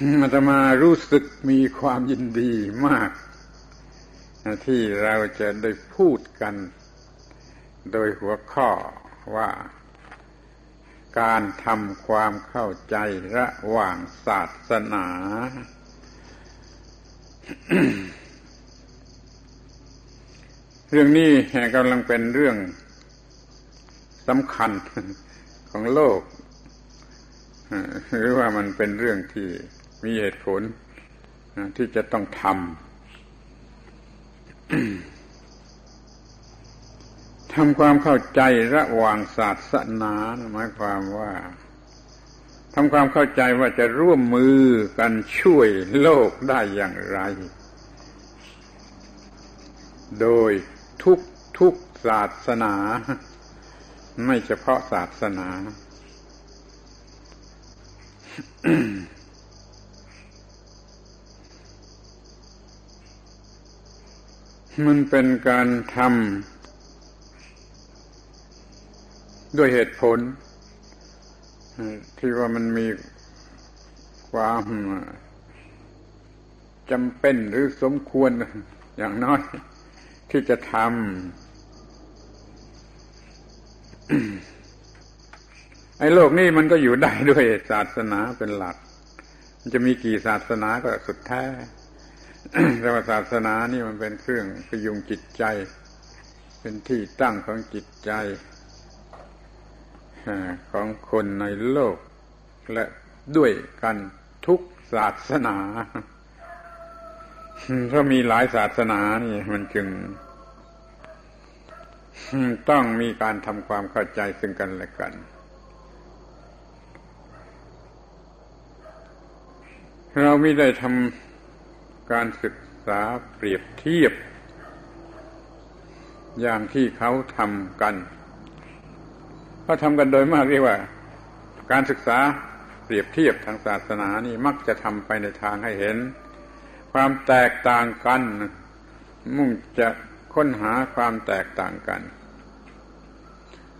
อาตมารู้สึกมีความยินดีมากที่เราจะได้พูดกันโดยหัวข้อว่าการทำความเข้าใจระหว่างศาสนา เรื่องนี้กำลังเป็นเรื่องสำคัญของโลกหรือว่ามันเป็นเรื่องที่มีเหตุผลที่จะต้องทำ ทำความเข้าใจระหว่างศาสนาหมายความว่าทำความเข้าใจว่าจะร่วมมือกันช่วยโลกได้อย่างไรโดยทุกศาสนาไม่เฉพาะศาสนา มันเป็นการทำด้วยเหตุผลที่ว่ามันมีความจำเป็นหรือสมควรอย่างน้อยที่จะทำ ไอ้โลกนี้มันก็อยู่ได้ด้วยศาสนาเป็นหลักมันจะมีกี่ศาสนาก็สุดแท้ แต่ว่าศาสนานี่มันเป็นเครื่องพยุงจิตใจเป็นที่ตั้งของจิตใจของคนในโลกและด้วยกันทุกศาสนาถ้ามีหลายศาสนานี่มันจึงต้องมีการทำความเข้าใจซึ่งกันและกันเราไม่ได้ทำการศึกษาเปรียบเทียบอย่างที่เขาทำกันเขาทำกันโดยมากเรียกว่าการศึกษาเปรียบเทียบทางศาสนานี่มักจะทำไปในทางให้เห็นความแตกต่างกันมุ่งจะค้นหาความแตกต่างกัน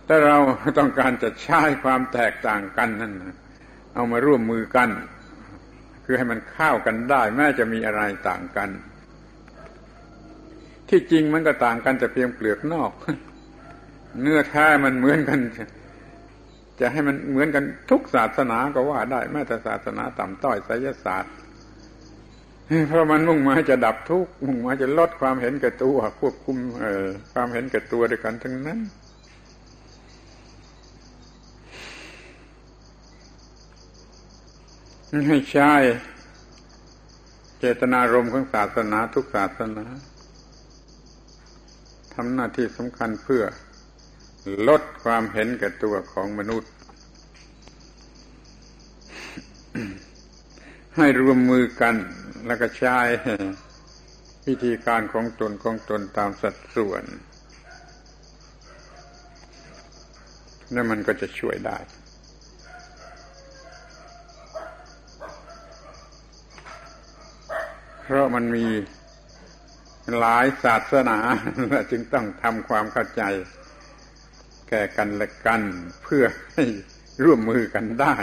แต่เราต้องการจะใช้ความแตกต่างกันนั่นเอามาร่วมมือกันคือให้มันเข้ากันได้แม้จะมีอะไรต่างกันที่จริงมันก็ต่างกันแต่เพียงเปลือกนอกเนื้อแท้มันเหมือนกันจะให้มันเหมือนกันทุกศาสนาก็ว่าได้แม้แต่ศาสนาต่ำต้อยไสยศาสตร์เพราะมันมุ่งหมายจะดับทุกข์มุ่งหมายจะลดความเห็นแก่ตัวควบคุมความเห็นแก่ตัวด้วยกันทั้งนั้นให้ใช้เจตนารมณ์ของศาสนาทุกศาสนาทำหน้าที่สำคัญเพื่อลดความเห็นแก่ตัวของมนุษย์ให้รวมมือกันแล้วก็ใช้วิธีการของตนตามสัดส่วนนั่นมันก็จะช่วยได้เพราะมันมีหลายศาสนาจึงต้องทำความเข้าใจแก่กันและกันเพื่อให้ร่วมมือกันได้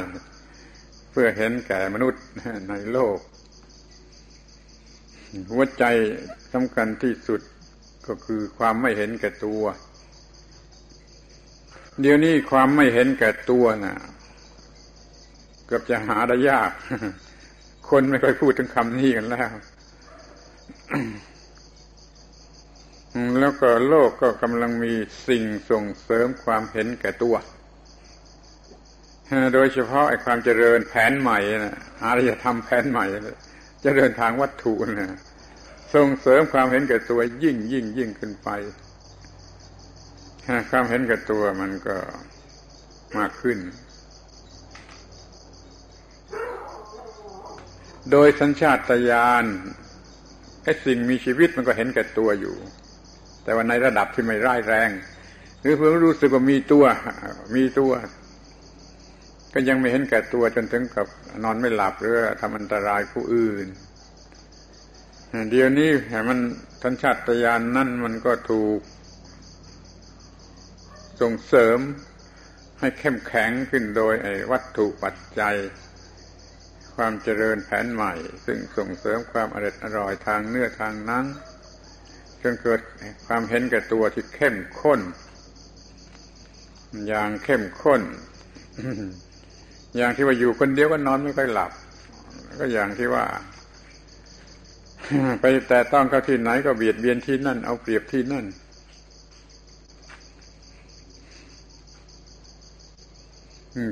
เพื่อเห็นแก่มนุษย์ในโลกหัวใจสำคัญที่สุดก็คือความไม่เห็นแก่ตัวเดี๋ยวนี้ความไม่เห็นแก่ตัวน่ะเกือบจะหาได้ยากคนไม่ค่อยพูดถึงคำนี้กันแล้ว แล้วก็โลกก็กำลังมีสิ่งส่งเสริมความเห็นแก่ตัวโดยเฉพาะไอ้ความเจริญแผนใหม่นะอารยธรรมแผนใหม่เจริญทางวัตถุนะส่งเสริมความเห็นแก่ตัวยิ่งขึ้นไปความเห็นแก่ตัวมันก็มากขึ้นโดยสัญชาตญาณไอ้สิ่งมีชีวิตมันก็เห็นแก่ตัวอยู่แต่ว่าในระดับที่ไม่ร้ายแรงหรือเพิ่งรู้สึกว่ามีตัวก็ยังไม่เห็นแก่ตัวจนถึงกับนอนไม่หลับหรือทำอันตรายผู้อื่นเดี๋ยวนี้มันสัญชาตญาณนั่นมันก็ถูกส่งเสริมให้เข้มแข็งขึ้นโดยไอ้วัตถุปัจจัย ความเจริญแผนใหม่ซึ่งส่งเสริมความอร่อยทางเนื้อทางหนังจนเกิดความเห็นแก่ตัวที่เข้มข้นอย่างเข้มข้น อย่างที่ว่าอยู่คนเดียวก็นอนไม่ค่อยหลับก็อย่างที่ว่า ไปแต่ต้องเข้าที่ไหนก็เบียดเบียนที่นั่นเอาเปรียบที่นั่น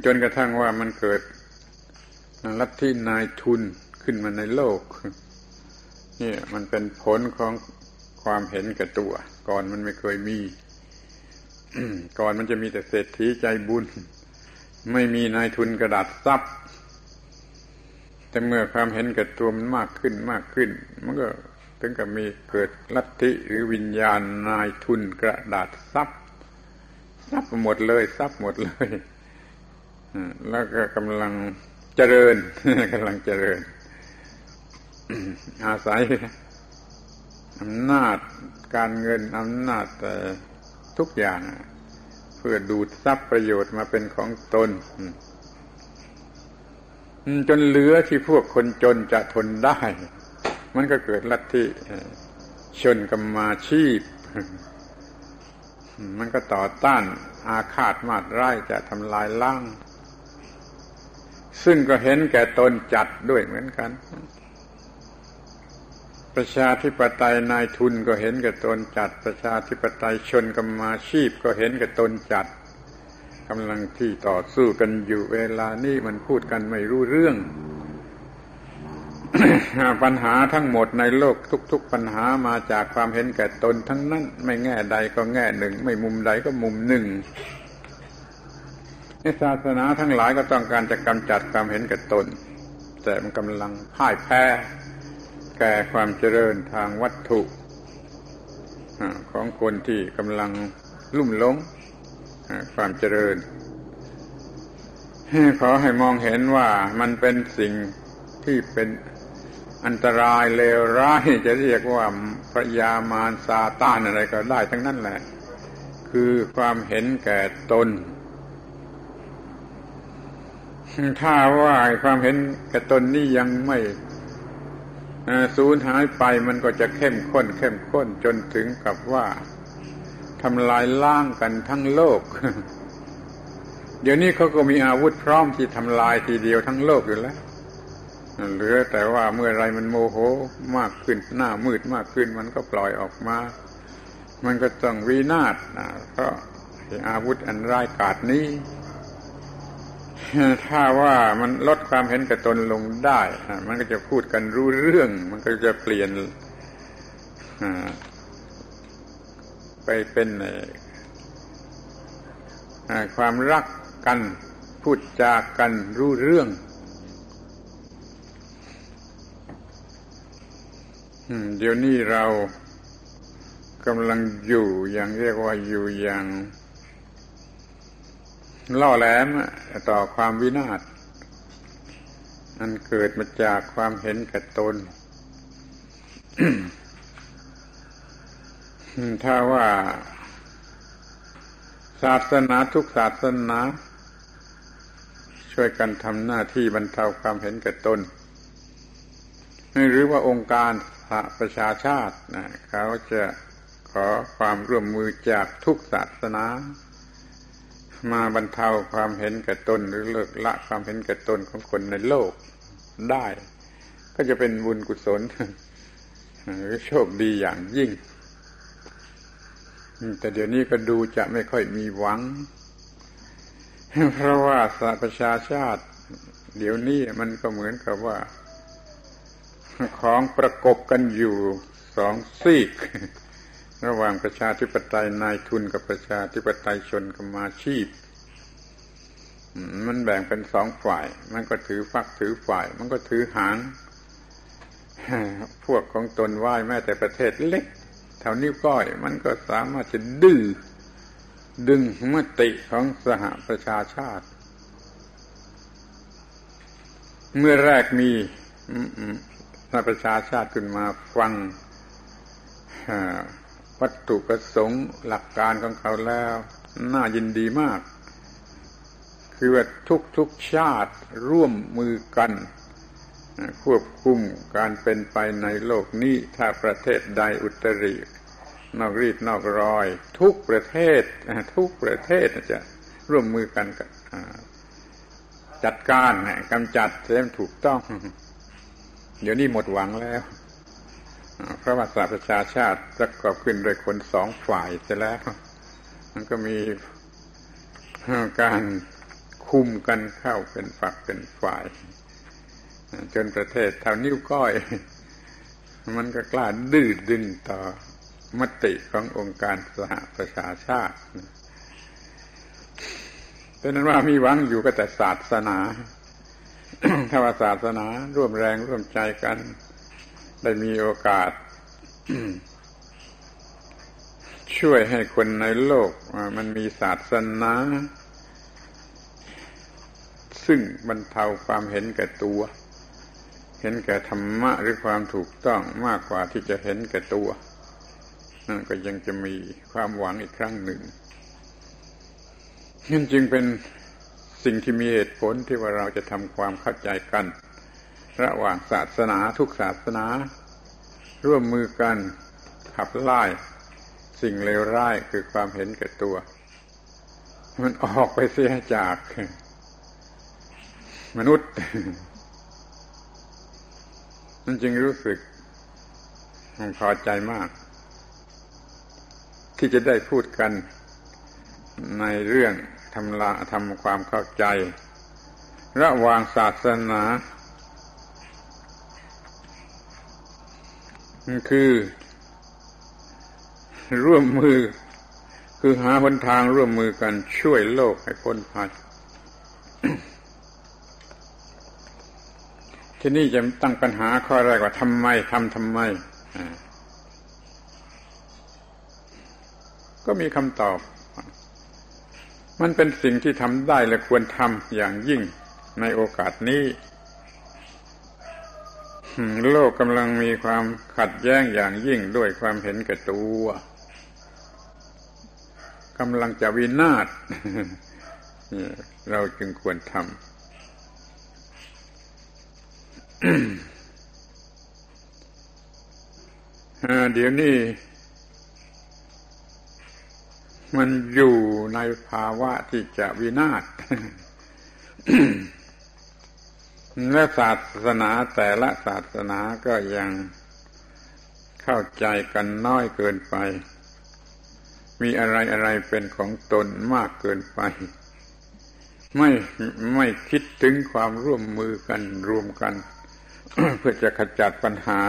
จนกระทั่งว่ามันเกิดลัทธินายทุนขึ้นมาในโลกนี่มันเป็นผลของความเห็นแก่ตัวก่อนมันไม่เคยมี ก่อนมันจะมีแต่เศรษฐีใจบุญไม่มีนายทุนกระดาษซับแต่เมื่อความเห็นแก่ตัวมันมากขึ้นมากขึ้นมันก็ถึงกับมีเกิดลัทธิหรือวิญญาณนายทุนกระดาษซับหมดเลยซับหมดเลยแล้วก็กำลังเจริญกำลังเจริญ อาศัยอำนาจการเงินอำนาจทุกอย่างเพื่อดูดซับประโยชน์มาเป็นของตนจนเหลือที่พวกคนจนจะทนได้มันก็เกิดลัทธิชนกรรมาชีพมันก็ต่อต้านอาฆาตมาดร้ายจะทำลายล้างซึ่งก็เห็นแก่ตนจัดด้วยเหมือนกันประชาธิปไตยนายทุนก็เห็นแก่ตนจัดประชาธิปไตยชนกรรมาชีพก็เห็นแก่ตนจัดกำลังที่ต่อสู้กันอยู่เวลานี้มันพูดกันไม่รู้เรื่อง ปัญหาทั้งหมดในโลกทุกๆปัญหามาจากความเห็นแก่ตนทั้งนั้นไม่แง่ใดก็แง่หนึ่งไม่มุมใดก็มุมหนึ่งศาสนาทั้งหลายก็ต้องการจะกำจัดความเห็นแก่ตนแต่มันกำลังพ่ายแพ้แก่ความเจริญทางวัตถุของคนที่กำลังลุ่มหลงความเจริญขอให้มองเห็นว่ามันเป็นสิ่งที่เป็นอันตรายเลวร้ายจะเรียกว่าพยามารซาตานอะไรก็ได้ทั้งนั้นแหละคือความเห็นแก่ตนถ้าว่าความเห็นแก่ตนนี้ยังไม่สูญหายไปมันก็จะเข้มข้นจนถึงกับว่าทำลายล้างกันทั้งโลกเดี๋ยวนี้เขาก็มีอาวุธพร้อมที่ทำลายทีเดียวทั้งโลกอยู่แล้วเหลือแต่ว่าเมื่อไรมันโมโหมากขึ้นหน้ามืดมากขึ้นมันก็ปล่อยออกมามันก็ต้องวินาศเพราะอาวุธอันร้ายกาจนี้ถ้าว่ามันลดความเห็นแก่ตนลงได้มันก็จะพูดกันรู้เรื่องมันก็จะเปลี่ยนไปเป็นความรักกันพูดจากันรู้เรื่องเดี๋ยวนี้เรากำลังอยู่อย่างเรียกว่าอยู่อย่างล่อแหลมต่อความวินาศอันเกิดมาจากความเห็นแก่ตน ถ้าว่าศาสนาทุกศาสนาช่วยกันทำหน้าที่บรรเทาความเห็นแก่ตนหรือว่าองค์การประชาชาติเขาจะขอความร่วมมือจากทุกศาสนามาบรรเทาความเห็นแก่ตนหรือเลิกละความเห็นแก่ตนของคนในโลกได้ก็จะเป็นบุญกุศลหรือโชคดีอย่างยิ่งแต่เดี๋ยวนี้ก็ดูจะไม่ค่อยมีหวังเพราะว่าสหประชาชาติเดี๋ยวนี้มันก็เหมือนกับว่าของประกบกันอยู่สองซีกระหว่างประชาธิปไตยนายทุนกับประชาธิปไตยชนกรรมาชีพมันแบ่งเป็นสองฝ่ายมันก็ถือฝักถือฝ่ายมันก็ถือหางพวกของตนว่ายแม้แต่ประเทศเล็กเท่านิ้วก้อยมันก็สามารถจะดื้อดึงมติของสหประชาชาติเมื่อแรกมีสหประชาชาติขึ้นมาฟังวัตถุประสงค์หลักการของเขาแล้วน่ายินดีมากคือว่าทุกชาติร่วมมือกัน ควบคุมการเป็นไปในโลกนี้ถ้าประเทศใดอุตรินอกรีดนอกรอยทุกประเทศจะร่วมมือกันจัดการกำจัดเสียให้ถูกต้องเดี๋ยวนี้หมดหวังแล้วเพราะว่าสหประชาชาติประกอบขึ้นโดยคนสองฝ่ายเสียแล้วมันก็มีการคุมกันเข้าเป็นฝักเป็นฝ่ายจนประเทศเท่านิ้วก้อยมันก็กล้าดื้อดึงต่อมติขององค์การสหประชาชาติเป็นนั้นว่ามีหวังอยู่ก็แต่ศาสนา ถ้าว่าศาสนาร่วมแรงร่วมใจกันได้มีโอกาส ช่วยให้คนในโลกมันมีศาสนาซึ่งบรรเทาความเห็นแก่ตัวเห็นแก่ธรรมะหรือความถูกต้องมากกว่าที่จะเห็นแก่ตัวนั่นก็ยังจะมีความหวังอีกครั้งหนึ่งนั่นจึงเป็นสิ่งที่มีเหตุผลที่ว่าเราจะทำความเข้าใจกันระหว่างศาสนาทุกศาสนาร่วมมือกันขับไล่สิ่งเลวร้ายคือความเห็นแก่ตัวมันออกไปเสียจากมนุษย์นั่นจึงรู้สึกพอใจมากที่จะได้พูดกันในเรื่องทำความเข้าใจระหว่างศาสนาคือร่วมมือคือหาหนทางร่วมมือกันช่วยโลกให้พ้นภัย ที่นี่จะตั้งปัญหาข้อแรกว่าทำไมก็มีคำตอบมันเป็นสิ่งที่ทำได้และควรทำอย่างยิ่งในโอกาสนี้โลกกำลังมีความขัดแย้งอย่างยิ่งด้วยความเห็นแก่ตัวกำลังจะวินาศ เราจึงควรทำ เดี๋ยวนี้มันอยู่ในภาวะที่จะวินาศ และศาสนาแต่ละศาสนาก็ยังเข้าใจกันน้อยเกินไปมีอะไรเป็นของตนมากเกินไปไม่คิดถึงความร่วมมือกันรวมกัน เพื่อจะขจัดปัญหา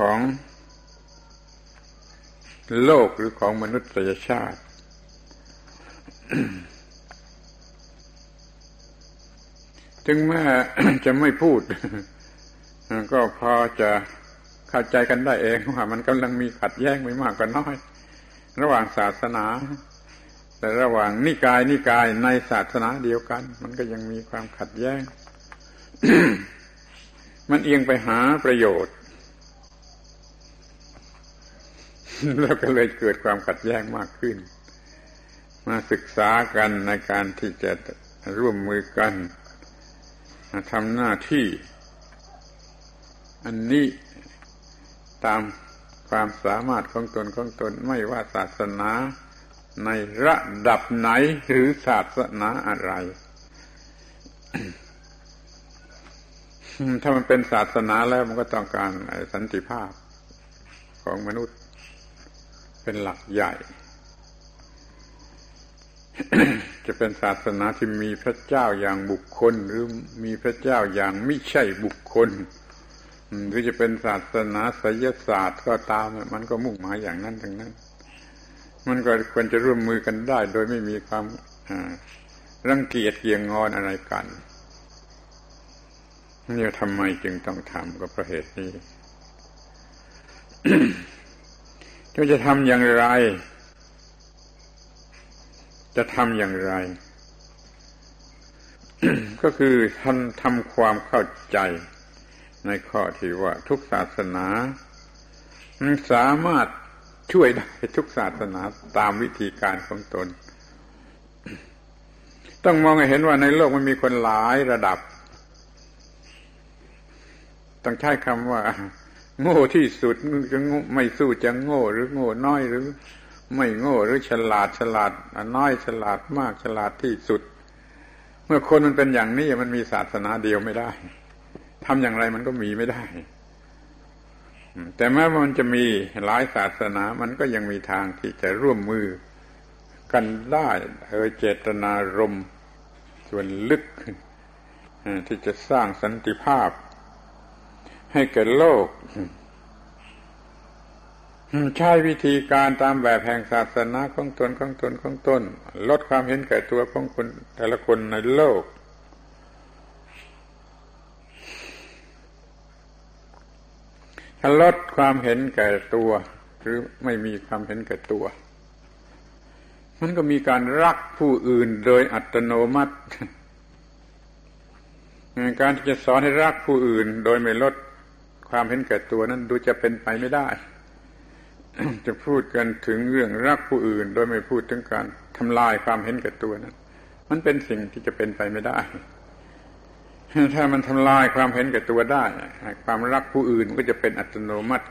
ของโลกหรือของมนุษยชาติ ถึงแม้ จะไม่พูด ก็พอจะเข้าใจกันได้เองว่ามันกำลังมีขัดแย้งไม่มากก็น้อยระหว่างศาสนาแต่ระหว่างนิกายในศาสนาเดียวกันมันก็ยังมีความขัดแย้ง มันเอียงไปหาประโยชน์ แล้วก็เลยเกิดความขัดแย้งมากขึ้นมาศึกษากันในการที่จะร่วมมือกันทำหน้าที่อันนี้ตามความสามารถของตนไม่ว่าศาสนาในระดับไหนหรือศาสนาอะไร ถ้ามันเป็นศาสนาแล้วมันก็ต้องการสันติภาพของมนุษย์เป็นหลักใหญ่ จะเป็นศาสนาที่มีพระเจ้าอย่างบุคคลหรือมีพระเจ้าอย่างไม่ใช่บุคคลหรือจะเป็นศาสนาไสยศาสตร์ก็ตามมันก็มุ่งหมายอย่างนั้นทั้งนั้นมันก็ควรจะร่วมมือกันได้โดยไม่มีความรังเกียจเกียงงอนอะไรกันนี่ทำไมจึงต้องทำก็เพราะเหตุนี้ จะทำอย่างไรก็คือทำความเข้าใจในข้อที่ว่าทุกศาสนาสามารถช่วยได้ทุกศาสนาตามวิธีการของตน ต้องมองให้เห็นว่าในโลกมันมีคนหลายระดับ ต้องใช้คำว่าโง่ที่สุดจะไม่สู้จะโง่หรือโง่น้อยหรือไม่โง่หรือฉลาดน้อยฉลาดมากฉลาดที่สุดเมื่อคนมันเป็นอย่างนี้มันมีศาสนาเดียวไม่ได้ทำอย่างไรมันก็มีไม่ได้แต่แม้ว่ามันจะมีหลายศาสนามันก็ยังมีทางที่จะร่วมมือกันได้โดยเจตนารมณ์ส่วนลึกที่จะสร้างสันติภาพให้แก่โลกใช้วิธีการตามแบบแห่งศาสนาของตนลดความเห็นแก่ตัวของคนแต่ละคนในโลกถ้าลดความเห็นแก่ตัวหรือไม่มีความเห็นแก่ตัวมันก็มีการรักผู้อื่นโดยอัตโนมัติการที่จะสอนให้รักผู้อื่นโดยไม่ลดความเห็นแก่ตัวนั้นดูจะเป็นไปไม่ได้ จะพูดกันถึงเรื่องรักผู้อื่นโดยไม่พูดถึงการทำลายความเห็นแก่ตัวนั้นมันเป็นสิ่งที่จะเป็นไปไม่ได้ ถ้ามันทำลายความเห็นแก่ตัวได้ความรักผู้อื่นก็จะเป็นอัตโนมัติ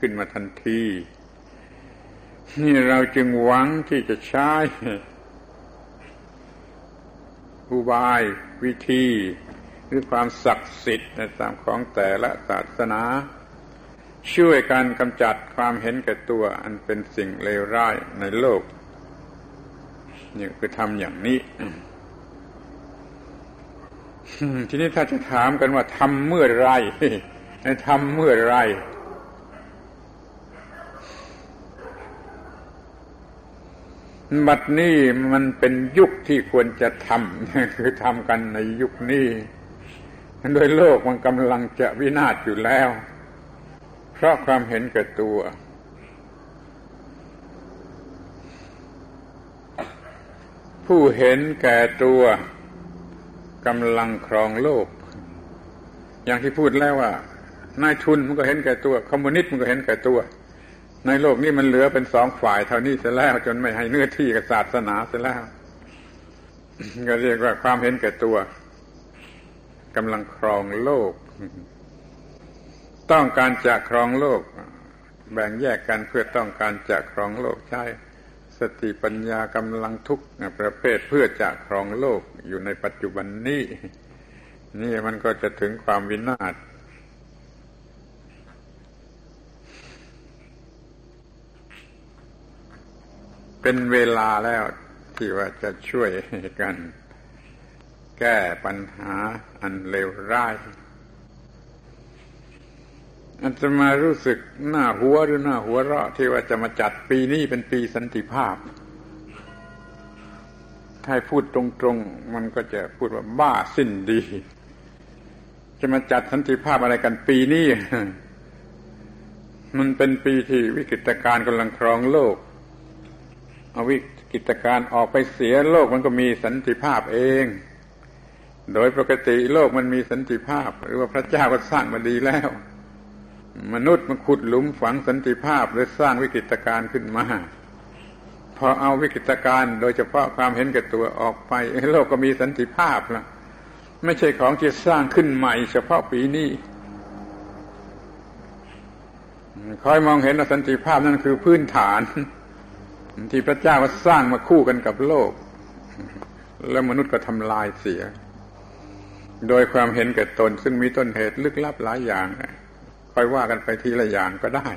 ขึ้นมาทันทีนี่เราจึงหวังที่จะใช้อุบายวิธีหรือความศักดิ์สิทธิ์ในตามของแต่ละศาสนาช่วยการกำจัดความเห็นแก่ตัวอันเป็นสิ่งเลวร้ายในโลกนี่คือทำอย่างนี้ ทีนี้ถ้าจะถามกันว่าทำเมื่อไร ทำเมื่อไรบัดนี้มันเป็นยุคที่ควรจะทำคือทำกันในยุคนี้โดยโลกมันกำลังจะวินาศอยู่แล้วเพราะความเห็นแก่ตัวผู้เห็นแก่ตัวกำลังครองโลกอย่างที่พูดแล้วว่านายทุนมันก็เห็นแก่ตัวคอมมิวนิสต์มันก็เห็นแก่ตัวในโลกนี้มันเหลือเป็นสองฝ่ายเท่านี้เสียแล้วจนไม่ให้เนื้อที่กับศาสนาเสียแล้วก็เรียกว่าความเห็นแก่ตัวกำลังครองโลกต้องการจะครองโลกแบ่งแยกกันเพื่อต้องการจะครองโลกใช้สติปัญญากำลังทุกประเภทเพื่อจะครองโลกอยู่ในปัจจุบันนี้นี่มันก็จะถึงความวินาศเป็นเวลาแล้วที่ว่าจะช่วยกันแก้ปัญหาอันเลวร้ายอาตมารู้สึกหน้าหัวหรือหน้าหัวเราะที่ว่าจะมาจัดปีนี้เป็นปีสันติภาพถ้าพูดตรงๆมันก็จะพูดว่าบ้าสิ้นดีจะมาจัดสันติภาพอะไรกันปีนี้มันเป็นปีที่วิกฤตการณ์กำลังครองโลกเอาวิกฤตการณ์ออกไปเสียโลกมันก็มีสันติภาพเองโดยปกติโลกมันมีสันติภาพหรือว่าพระเจ้าก็สร้างมาดีแล้วมนุษย์มันขุดหลุมฝังสันติภาพโดยสร้างวิกฤตการณ์ขึ้นมาพอเอาวิกฤตการณ์โดยเฉพาะความเห็นแก่ตัวออกไปโลกก็มีสันติภาพแล้วไม่ใช่ของที่สร้างขึ้นใหม่เฉพาะปีนี้คอยมองเห็นว่าสันติภาพนั่นคือพื้นฐานที่พระเจ้าก็สร้างมาคู่กันกับโลกแล้วมนุษย์ก็ทำลายเสียโดยความเห็นแก่ตนซึ่งมีต้นเหตุลึกลับหลายอย่างค่อยว่ากันไปทีละอย่างก็ได้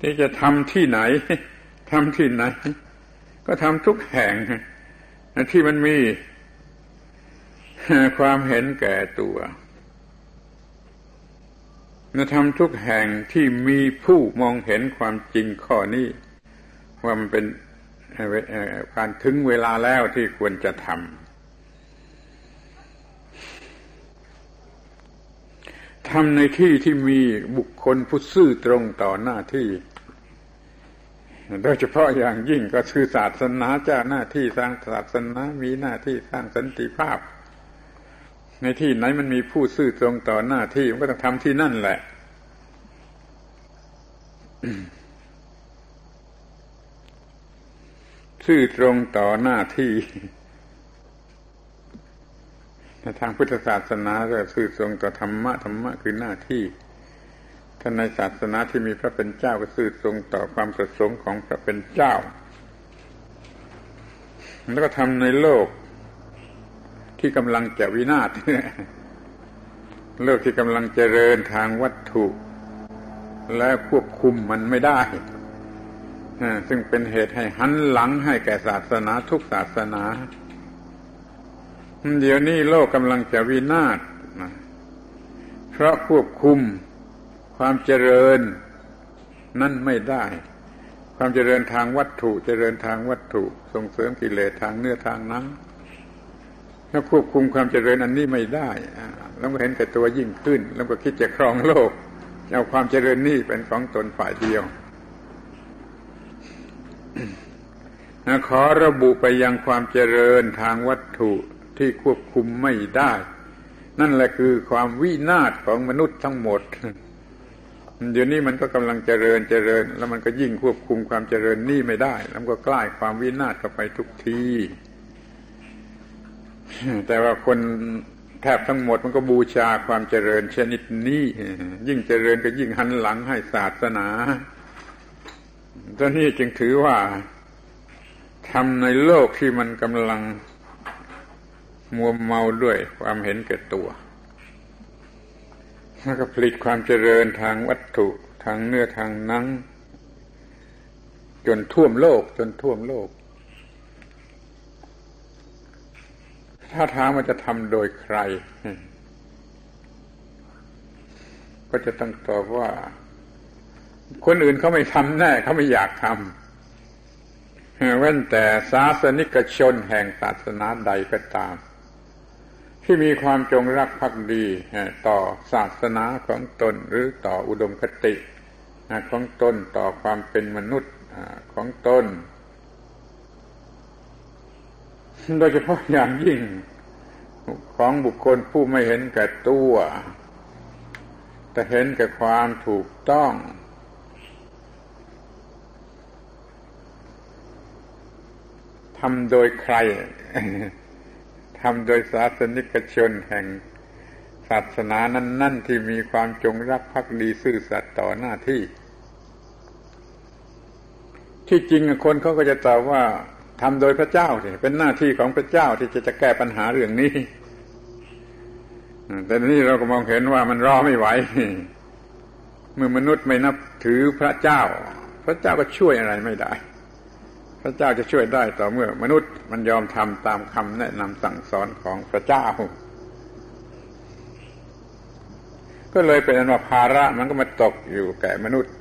ที่จะทำที่ไหนก็ทำทุกแห่งที่มันมีความเห็นแก่ตัวจะทำทุกแห่งที่มีผู้มองเห็นความจริงข้อนี้ว่ามันเป็นการถึงเวลาแล้วที่ควรจะทำในที่ที่มีบุคคลผู้ซื่อตรงต่อหน้าที่โดยเฉพาะอย่างยิ่งก็คือศาสนาเจ้าหน้าที่สร้างศาสนามีหน้าที่สร้างสันติภาพในที่ไหนมันมีผู้ซื่อตรงต่อหน้าที่มันก็ต้องทำที่นั่นแหละ ซื่อตรงต่อหน้าที่ ในทางพุทธศาสนาก็ซื่อตรงต่อธรรมะธรรมะคือหน้าที่ท่านในศาสนาที่มีพระเป็นเจ้าก็ซื่อตรงต่อความประสงค์ของพระเป็นเจ้าแล้วก็ทำในโลกที่กำลังจะวินาศโลกที่กำลังเจริญทางวัตถุและควบคุมมันไม่ได้ซึ่งเป็นเหตุให้หันหลังให้แก่ศาสนาทุกศาสนาเดี๋ยวนี้โลกกำลังจะวินาศเพราะควบคุมความเจริญนั่นไม่ได้ความเจริญทางวัตถุเจริญทางวัตถุส่งเสริมกิเลสทางเนื้อทางหนังถ้าควบคุมความเจริญอันนี้ไม่ได้แล้วก็เห็นแก่ตัวยิ่งขึ้นแล้วก็คิดจะครองโลกเอาความเจริญนี่เป็นของตนฝ่ายเดียวขอระบุไปยังความเจริญทางวัตถุที่ควบคุมไม่ได้นั่นแหละคือความวินาศของมนุษย์ทั้งหมดเดี๋ยวนี้มันก็กำลังเจริญแล้วมันก็ยิ่งควบคุมความเจริญนี่ไม่ได้แล้วก็ใกล้ความวินาศเข้าไปทุกทีแต่ว่าคนแทบทั้งหมดมันก็บูชาความเจริญชนิดนี้ยิ่งเจริญก็ยิ่งหันหลังให้ศาสนาตอนนี้จึงถือว่าทำในโลกที่มันกำลังมัวเมาด้วยความเห็นแก่ตัวแล้วก็ผลิตความเจริญทางวัตถุทางเนื้อทางหนังจนท่วมโลกถ้าถามว่าจะทำโดยใครก็จะต้องตอบว่าคนอื่นเขาไม่ทำแน่เขาไม่อยากทำเว้นแต่ศาสนิกชนแห่งศาสนาใดก็ตามที่มีความจงรักภักดีต่อศาสนาของตนหรือต่ออุดมคติของตนต่อความเป็นมนุษย์ของตนโดยเฉพาะอย่างยิ่งของบุคคลผู้ไม่เห็นแก่ตัวแต่เห็นแก่ความถูกต้องทำโดยใคร ทำโดยศาสนิกชนแห่งศาสนานั้นๆที่มีความจงรักภักดีซื่อสัตย์ต่อหน้าที่ที่จริงคนเขาก็จะตอบว่าทำโดยพระเจ้าสิเป็นหน้าที่ของพระเจ้าที่จะแก้ปัญหาเรื่องนี้แต่นี่เราก็มองเห็นว่ามันรอไม่ไหวเมื่อมนุษย์ไม่นับถือพระเจ้าพระเจ้าก็ช่วยอะไรไม่ได้พระเจ้าจะช่วยได้ต่อเมื่อมนุษย์มันยอมทำตามคำแนะนำสั่งสอนของพระเจ้าก็เลยเป็นอันว่าภาระมันก็มาตกอยู่แก่มนุษย์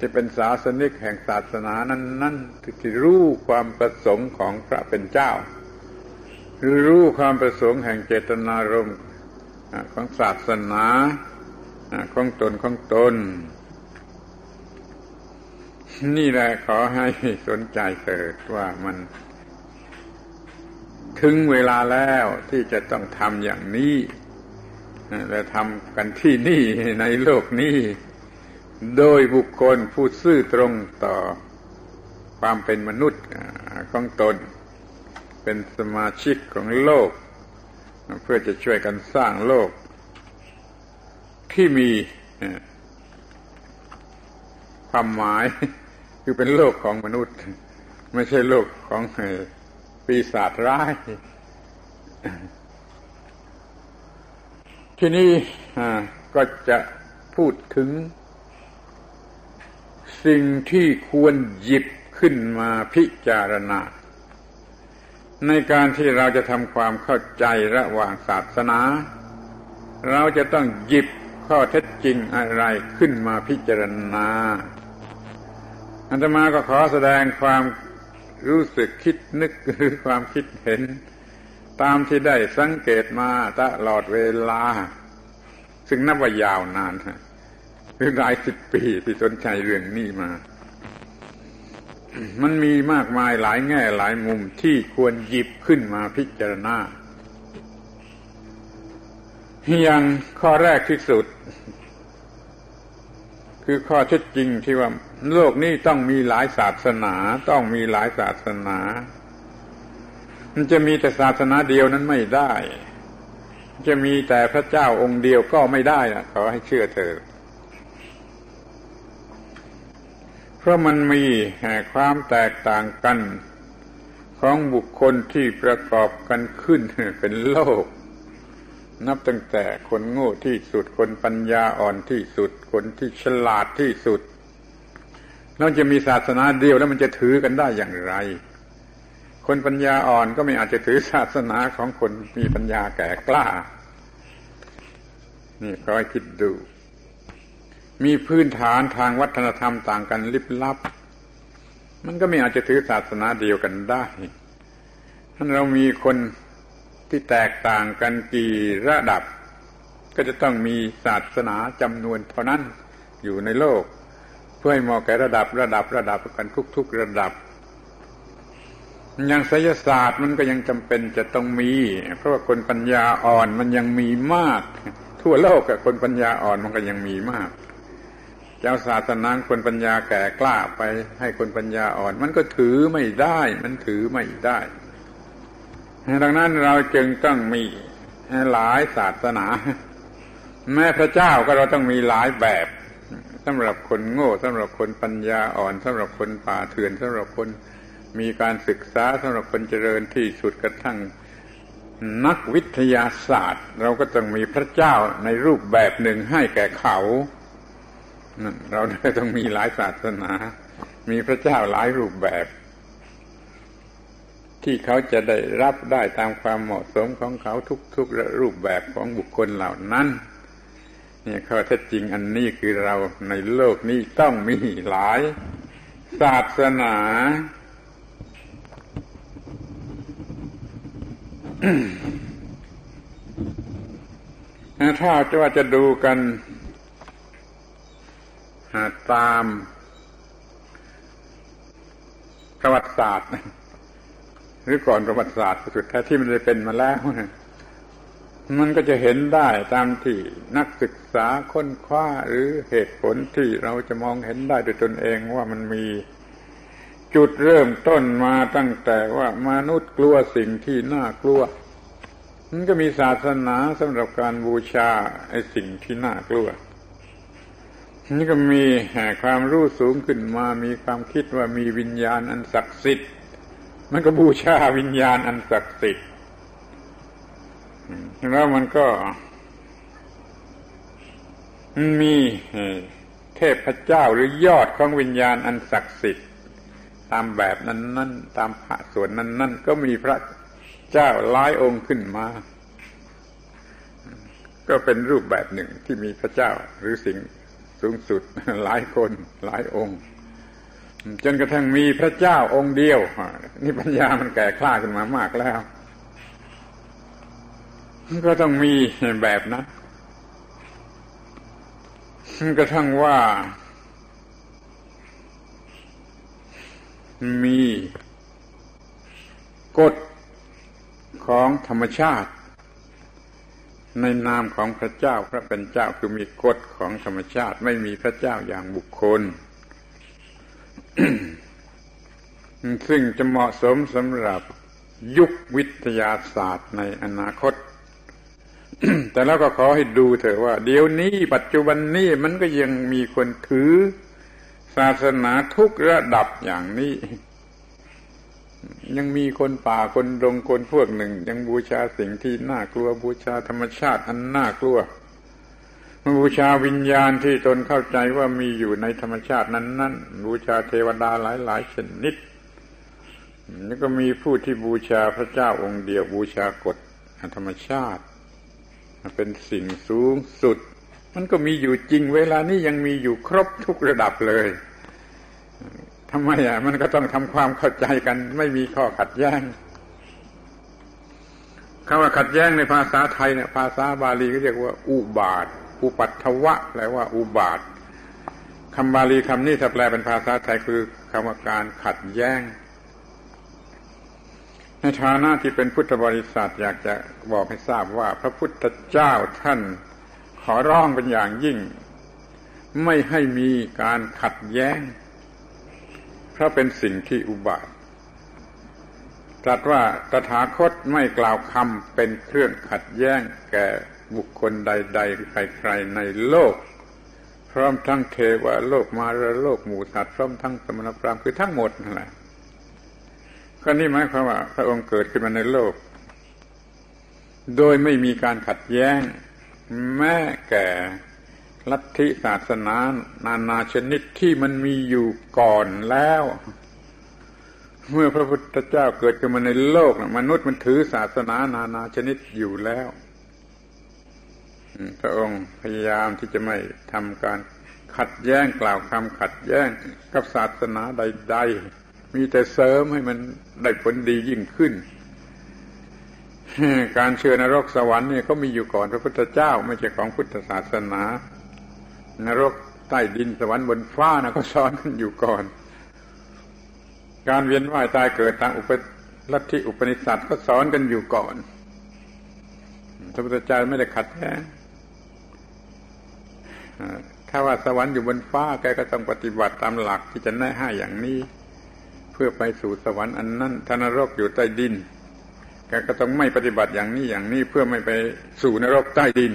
จะเป็นศาสนิกแห่งศาสนานั้นๆที่รู้ความประสงค์ของพระเป็นเจ้าหรือรู้ความประสงค์แห่งเจตนารมณ์ของศาสนาของตนนี่แหละขอให้สนใจเถิดว่ามันถึงเวลาแล้วที่จะต้องทำอย่างนี้และทำกันที่นี่ในโลกนี้โดยบุคคลผู้ซื่อตรงต่อความเป็นมนุษย์ของตนเป็นสมาชิกของโลกเพื่อจะช่วยกันสร้างโลกที่มีความหมายคือเป็นโลกของมนุษย์ไม่ใช่โลกของปีศาจร้ายที่นี่ก็จะพูดถึงสิ่งที่ควรหยิบขึ้นมาพิจารณาในการที่เราจะทำความเข้าใจระหว่างศาสนาเราจะต้องหยิบข้อเท็จจริงอะไรขึ้นมาพิจารณาอาตมาก็ขอแสดงความรู้สึกคิดนึกหรือความคิดเห็นตามที่ได้สังเกตมาตลอดเวลาซึ่งนับว่ายาวนานเป็นหลายสิบปีที่สนใจเรื่องนี้มามันมีมากมายหลายแง่หลายมุมที่ควรหยิบขึ้นมาพิจารณาอย่างข้อแรกที่สุดคือข้อเท็จจริงที่ว่าโลกนี้ต้องมีหลายศาสนา มันจะมีแต่ศาสนาเดียวนั้นไม่ได้จะมีแต่พระเจ้าองค์เดียวก็ไม่ได้นะขอให้เชื่อเถอะเพราะมันมีความแตกต่างกันของบุคคลที่ประกอบกันขึ้นเป็นโลกนับตั้งแต่คนโง่ที่สุดคนปัญญาอ่อนที่สุดคนที่ฉลาดที่สุดแล้วจะมีศาสนาเดียวแล้วมันจะถือกันได้อย่างไรคนปัญญาอ่อนก็ไม่อาจจะถือศาสนาของคนมีปัญญาแก่กล้านี่ขอให้คิดดูมีพื้นฐานทางวัฒนธรรมต่างกันลิบลับมันก็ไม่อาจจะถือศาสนาเดียวกันได้ถ้าเรามีคนที่แตกต่างกันกี่ระดับก็จะต้องมีศาสนาจำนวนเท่านั้นอยู่ในโลกเพื่อให้เหมาะแก่ระดับกันทุกๆระดับอย่างไสยศาสตร์มันก็ยังจำเป็นจะต้องมีเพราะว่าคนปัญญาอ่อนมันยังมีมากทั่วโลกคนปัญญาอ่อนมันก็ยังมีมากจะเอาศาสนาคนปัญญาแก่กล้าไปให้คนปัญญาอ่อนมันก็ถือไม่ได้ดังนั้นเราจึงต้องมีหลายศาสนาแม้พระเจ้าก็เราต้องมีหลายแบบสำหรับคนโง่สำหรับคนปัญญาอ่อนสำหรับคนป่าเถื่อนสำหรับคนมีการศึกษาสำหรับคนเจริญที่สุดกระทั่งนักวิทยาศาสตร์เราก็ต้องมีพระเจ้าในรูปแบบหนึ่งให้แก่เขาเราต้องมีหลายศาสนามีพระเจ้าหลายรูปแบบที่เขาจะได้รับได้ตามความเหมาะสมของเขาทุกๆรูปแบบของบุคคลเหล่านั้นนี่ข้อเท็จจริงอันนี้คือเราในโลกนี้ต้องมีหลายศาสนาถ้าว่าจะดูกันตามประวัติศาสตร์หรือก่อนประวัติศาสตร์สุดแท้ที่มันได้เป็นมาแล้วมันก็จะเห็นได้ตามที่นักศึกษาค้นคว้าหรือเหตุผลที่เราจะมองเห็นได้ด้วยตนเองว่ามันมีจุดเริ่มต้นมาตั้งแต่ว่ามนุษย์กลัวสิ่งที่น่ากลัวมันก็มีศาสนาสำหรับการบูชาไอ้สิ่งที่น่ากลัวนี่ก็มีความรู้สูงขึ้นมามีความคิดว่ามีวิญญาณอันศักดิ์สิทธิ์มันก็บูชาวิญญาณอันศักดิ์สิทธิ์แล้วมันก็มีเทพเจ้าหรือยอดของวิญญาณอันศักดิ์สิทธิ์ตามแบบนั้นๆตามพระส่วนนั้นๆก็มีพระเจ้าหลายองค์ขึ้นมาก็เป็นรูปแบบหนึ่งที่มีพระเจ้าหรือสิ่งสูงสุดหลายคนหลายองค์จนกระทั่งมีพระเจ้าองค์เดียวนี่ปัญญามันแก่กล้าขึ้นมามากแล้วก็ต้องมีแบบนั้นกระทั่งว่ามีกฎของธรรมชาติในนามของพระเจ้าพระเป็นเจ้าคือมีกฎของธรรมชาติไม่มีพระเจ้าอย่างบุคคล ซึ่งจะเหมาะสมสำหรับยุควิทยาศาสตร์ในอนาคต แต่แล้วก็ขอให้ดูเถอะว่าเดี๋ยวนี้ปัจจุบันนี้มันก็ยังมีคนถือศาสนาทุกระดับอย่างนี้ยังมีคนป่าคนดงคนพวกหนึ่งยังบูชาสิ่งที่น่ากลัวบูชาธรรมชาติอันน่ากลัวบูชาวิญญาณที่ตนเข้าใจว่ามีอยู่ในธรรมชาตินั้นๆบูชาเทวดาหลายๆชนิดแล้วก็มีผู้ที่บูชาพระเจ้าองค์เดียวบูชากฎธรรมชาติเป็นสิ่งสูงสุดมันก็มีอยู่จริงเวลานี้ยังมีอยู่ครบทุกระดับเลยทำไมมันก็ต้องทำความเข้าใจกันไม่มีข้อขัดแย้งคำว่าขัดแย้งในภาษาไทยเนี่ยภาษาบาลีก็เรียกว่าอุบาทอุปัตถวะแปลว่าอุบาทคำบาลีคำนี้ถ้าแปลเป็นภาษาไทยคือคำว่าการขัดแย้งในฐานะที่เป็นพุทธบริษัทอยากจะบอกให้ทราบว่าพระพุทธเจ้าท่านขอร้องเป็นอย่างยิ่งไม่ให้มีการขัดแย้งเพราะเป็นสิ่งที่อุบาท ตรัสว่าตถาคตไม่กล่าวคำเป็นเครื่องขัดแย้งแก่บุคคลใดๆหรือใครๆในโลกพร้อมทั้งเทวโลกมารโลกหมู่สัตว์พร้อมทั้งสมณพราหมณ์คือทั้งหมดนั่นแหละก็นี่หมายความว่าพระองค์เกิดขึ้นมาในโลกโดยไม่มีการขัดแย้งแม้แก่ลัทธิศาสนานานาชนิดที่มันมีอยู่ก่อนแล้วเมื่อพระพุทธเจ้าเกิดขึ้นมาในโลกมนุษย์มันถือศาสนานานาชนิดอยู่แล้วพระองค์พยายามที่จะไม่ทำการขัดแย้งกล่าวคำขัดแย้งกับศาสนาใดๆมีแต่เสริมให้มันได้ผลดียิ่งขึ้นการเชื่อนรกสวรรค์เนี่ยก็มีอยู่ก่อนพระพุทธเจ้าไม่ใช่ของพุทธศาสนานรกใต้ดินสวรรค์บนฟ้านะก็ซ้อนกันอยู่ก่อนการเวียนว่ายตายเกิดตามลัทธิอุปนิสัตก็สอนกันอยู่ก่อนพระพุทธเจ้าไม่ได้ขัดแย้งถ้าว่าสวรรค์อยู่บนฟ้าแกก็ต้องปฏิบัติตามหลักที่จะแนะให้อย่างนี้เพื่อไปสู่สวรรค์อันนั้นถ้านรกอยู่ใต้ดินแกก็ต้องไม่ปฏิบัติอย่างนี้อย่างนี้เพื่อไม่ไปสู่นรกใต้ดิน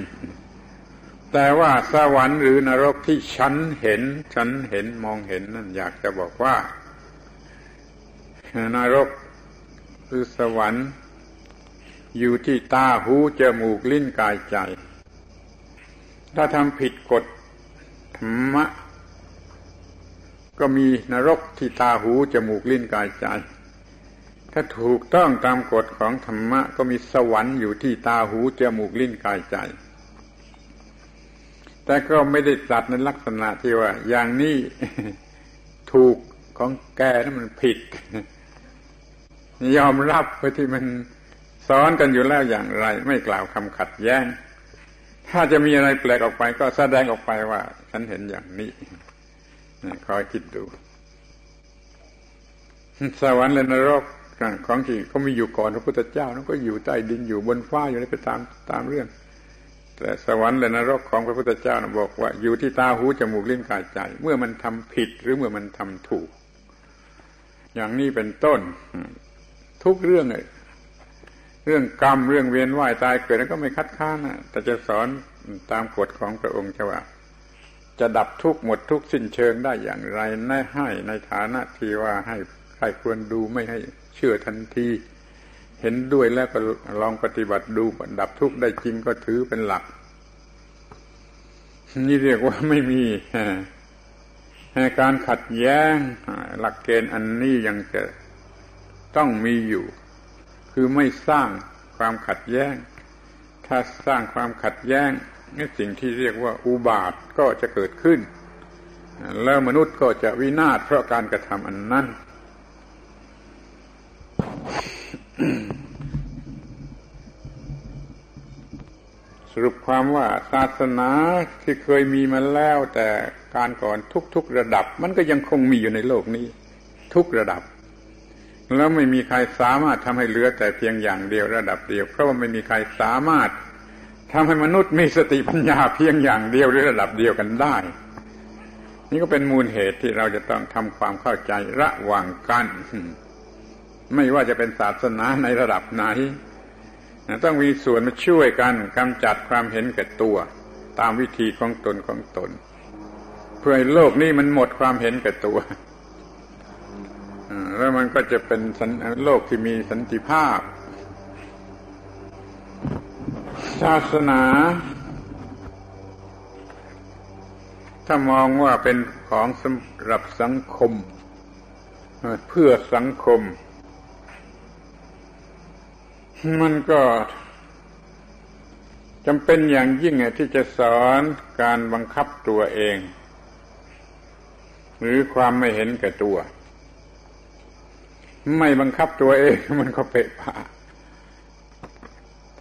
แต่ว่าสวรรค์หรือนรกที่ฉันเห็นมองเห็นนั่นอยากจะบอกว่านรกคือสวรรค์อยู่ที่ตาหูจมูกลิ้นกายใจถ้าทำผิดกฎธรรมะก็มีนรกที่ตาหูจมูกลิ้นกายใจถ้าถูกต้องตามกฎของธรรมะก็มีสวรรค์อยู่ที่ตาหูจมูกลิ้นกายใจแต่ก็ไม่ได้จัดในลักษณะที่ว่าอย่างนี้ ถูกของแกนั้นมันผิดยอมรับเพราะที่มันสอนกันอยู่แล้วอย่างไรไม่กล่าวคำขัดแย้งถ้าจะมีอะไรแปลกออกไปก็แสดงออกไปว่าฉันเห็นอย่างนี้คอยคิดดูสวรรค์และนรกของที่เขามีอยู่ก่อนพระพุทธเจ้านั้นก็อยู่ใต้ดินอยู่บนฟ้าอยู่ในไปตามเรื่องแต่สวรรค์และนรกของพระพุทธเจ้านั้นบอกว่าอยู่ที่ตาหูจมูกลิ้นกายใจเมื่อมันทำผิดหรือเมื่อมันทำถูกอย่างนี้เป็นต้นทุกเรื่องเลยเรื่องกรรมเรื่องเวียนว่ายตายเกิดแล้วก็ไม่คัดค้านนะแต่จะสอนตามกฎของพระองค์ว่าจะดับทุกข์หมดทุกข์สิ้นเชิงได้อย่างไรแน่ให้ในฐานะที่ว่าให้ใครควรดูไม่ให้เชื่อทันทีเห็นด้วยแล้วก็ลองปฏิบัติดูดับทุกข์ได้จริงก็ถือเป็นหลักนี่เรียกว่าไม่มีการขัดแย้งหลักเกณฑ์อันนี้ยังจะต้องมีอยู่คือไม่สร้างความขัดแย้งถ้าสร้างความขัดแย้งนี่สิ่งที่เรียกว่าอุบาทก็จะเกิดขึ้นแล้วมนุษย์ก็จะวินาศเพราะการกระทำอันนั้น สรุปความว่าศาสนาที่เคยมีมาแล้วแต่การก่อนทุกๆระดับมันก็ยังคงมีอยู่ในโลกนี้ทุกระดับแล้วไม่มีใครสามารถทำให้เหลือแต่เพียงอย่างเดียวระดับเดียวเพราะว่าไม่มีใครสามารถทำให้มนุษย์มีสติปัญญาเพียงอย่างเดียวหรือระดับเดียวกันได้นี่ก็เป็นมูลเหตุที่เราจะต้องทำความเข้าใจระหว่างกันไม่ว่าจะเป็นศาสนาในระดับไหนต้องมีส่วนมาช่วยกันกำจัดความเห็นแก่ตัวตามวิธีของตนเพื่อให้โลกนี้มันหมดความเห็นแก่ตัวแล้วมันก็จะเป็นโลกที่มีสันติภาพศาสนาถ้ามองว่าเป็นของสำหรับสังคมเพื่อสังคมมันก็จำเป็นอย่างยิ่งที่จะสอนการบังคับตัวเองหรือความไม่เห็นแก่ตัวไม่บังคับตัวเองมันก็เปะปะ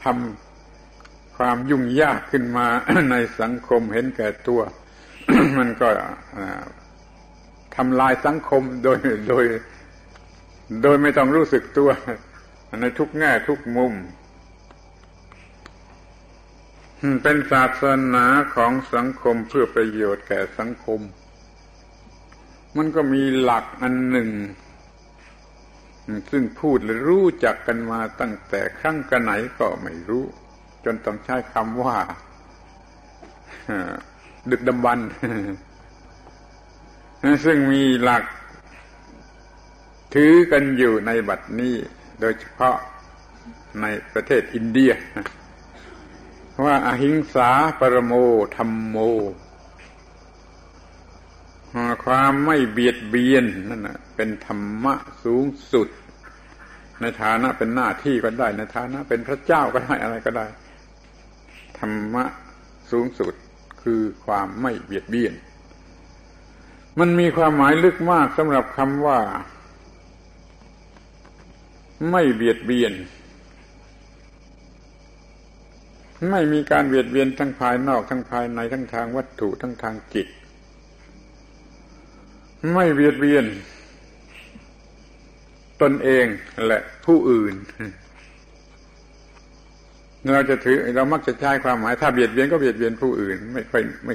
ทำความยุ่งยากขึ้นมา ในสังคมเห็นแก่ตัว มันก็ทำลายสังคมโดยไม่ต้องรู้สึกตัว ในทุกแง่ทุกมุม เป็นศาสนาของสังคมเพื่อประโยชน์แก่สังคมมันก็มีหลักอันหนึ่ง ซึ่งพูดและรู้จักกันมาตั้งแต่ครั้งกระไหนก็ไม่รู้จนต้องใช้คำว่าดึกดำบรรพ์ซึ่งมีหลักถือกันอยู่ในบัดนี้โดยเฉพาะในประเทศอินเดียว่าอหิงสาปรโมธัมโมความไม่เบียดเบียนนั่นนะเป็นธรรมะสูงสุดในฐานะเป็นหน้าที่ก็ได้ในฐานะเป็นพระเจ้าก็ได้อะไรก็ได้ธรรมะสูงสุดคือความไม่เบียดเบียนมันมีความหมายลึกมากสำหรับคำว่าไม่เบียดเบียนไม่มีการเบียดเบียนทั้งภายนอกทั้งภายในทั้งทางวัตถุทั้งทางจิตไม่เบียดเบียนตนเองและผู้อื่นเรามักจะใช้ความหมายถ้าเบียดเบียนก็เบียดเบียนผู้อื่นไม่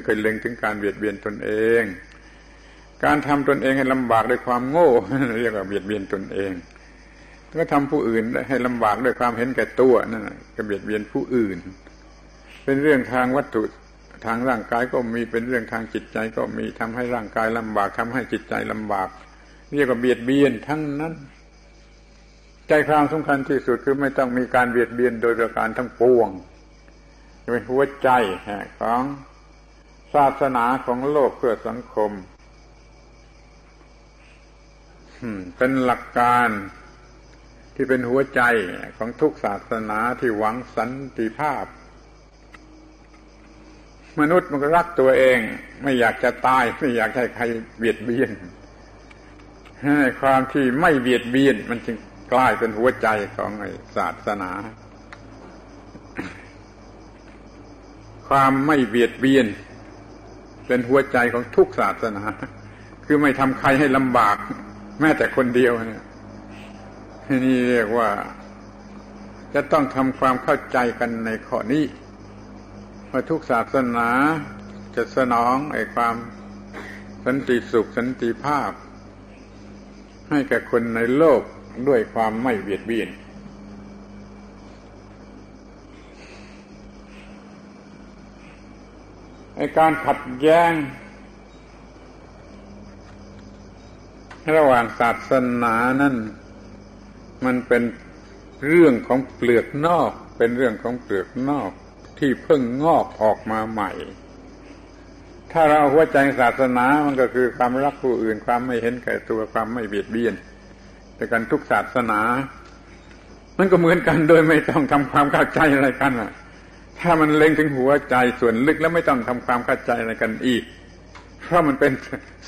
เคยเล็งถึงการเบียดเบียนตนเองการทำตนเองให้ลำบากด้วยความโง่เรียกว่าเบียดเบียนตนเองก็ทำผู้อื่นให้ลำบากด้วยความเห็นแก่ตัวนั่นก็เบียดเบียนผู้อื่นเป็นเรื่องทางวัตถุทางร่างกายก็มีเป็นเรื่องทางจิตใจก็มีทำให้ร่างกายลำบากทำให้จิตใจลำบากเรียกว่าเบียดเบียนทั้งนั้นใจความสำคัญที่สุดคือไม่ต้องมีการเบียดเบียนโดยประการทั้งปวงเป็นหัวใจของศาสนาของโลกเพื่อสังคมเป็นหลักการที่เป็นหัวใจของทุกศาสนาที่หวังสันติภาพมนุษย์มันรักตัวเองไม่อยากจะตายไม่อยากให้ใครเบียดเบียนให้ความที่ไม่เบียดเบียนมันจึงกลายเป็นหัวใจของศาสนาความไม่เบียดเบียนเป็นหัวใจของทุกศาสนาคือไม่ทำใครให้ลำบากแม้แต่คนเดียวนี่เรียกว่าจะต้องทำความเข้าใจกันในข้อนี้ว่าทุกศาสนาจะสนองไอ้ความสันติสุขสันติภาพให้แก่คนในโลกด้วยความไม่เบียดเบียนไอ้การขัดแย้งระหว่างศาสนานั้นมันเป็นเรื่องของเปลือกนอกเป็นเรื่องของเปลือกนอกที่เพิ่งงอกออกมาใหม่ถ้าเราหัวใจศาสนามันก็คือความรักผู้อื่นความไม่เห็นแก่ตัวความไม่เบียดเบียนแต่กันทุกศาสนามันก็เหมือนกันโดยไม่ต้องทำความเข้าใจอะไรกันถ้ามันเล็งถึงหัวใจส่วนลึกแล้วไม่ต้องทำความเข้าใจอะไรกันอีกเพราะมันเป็น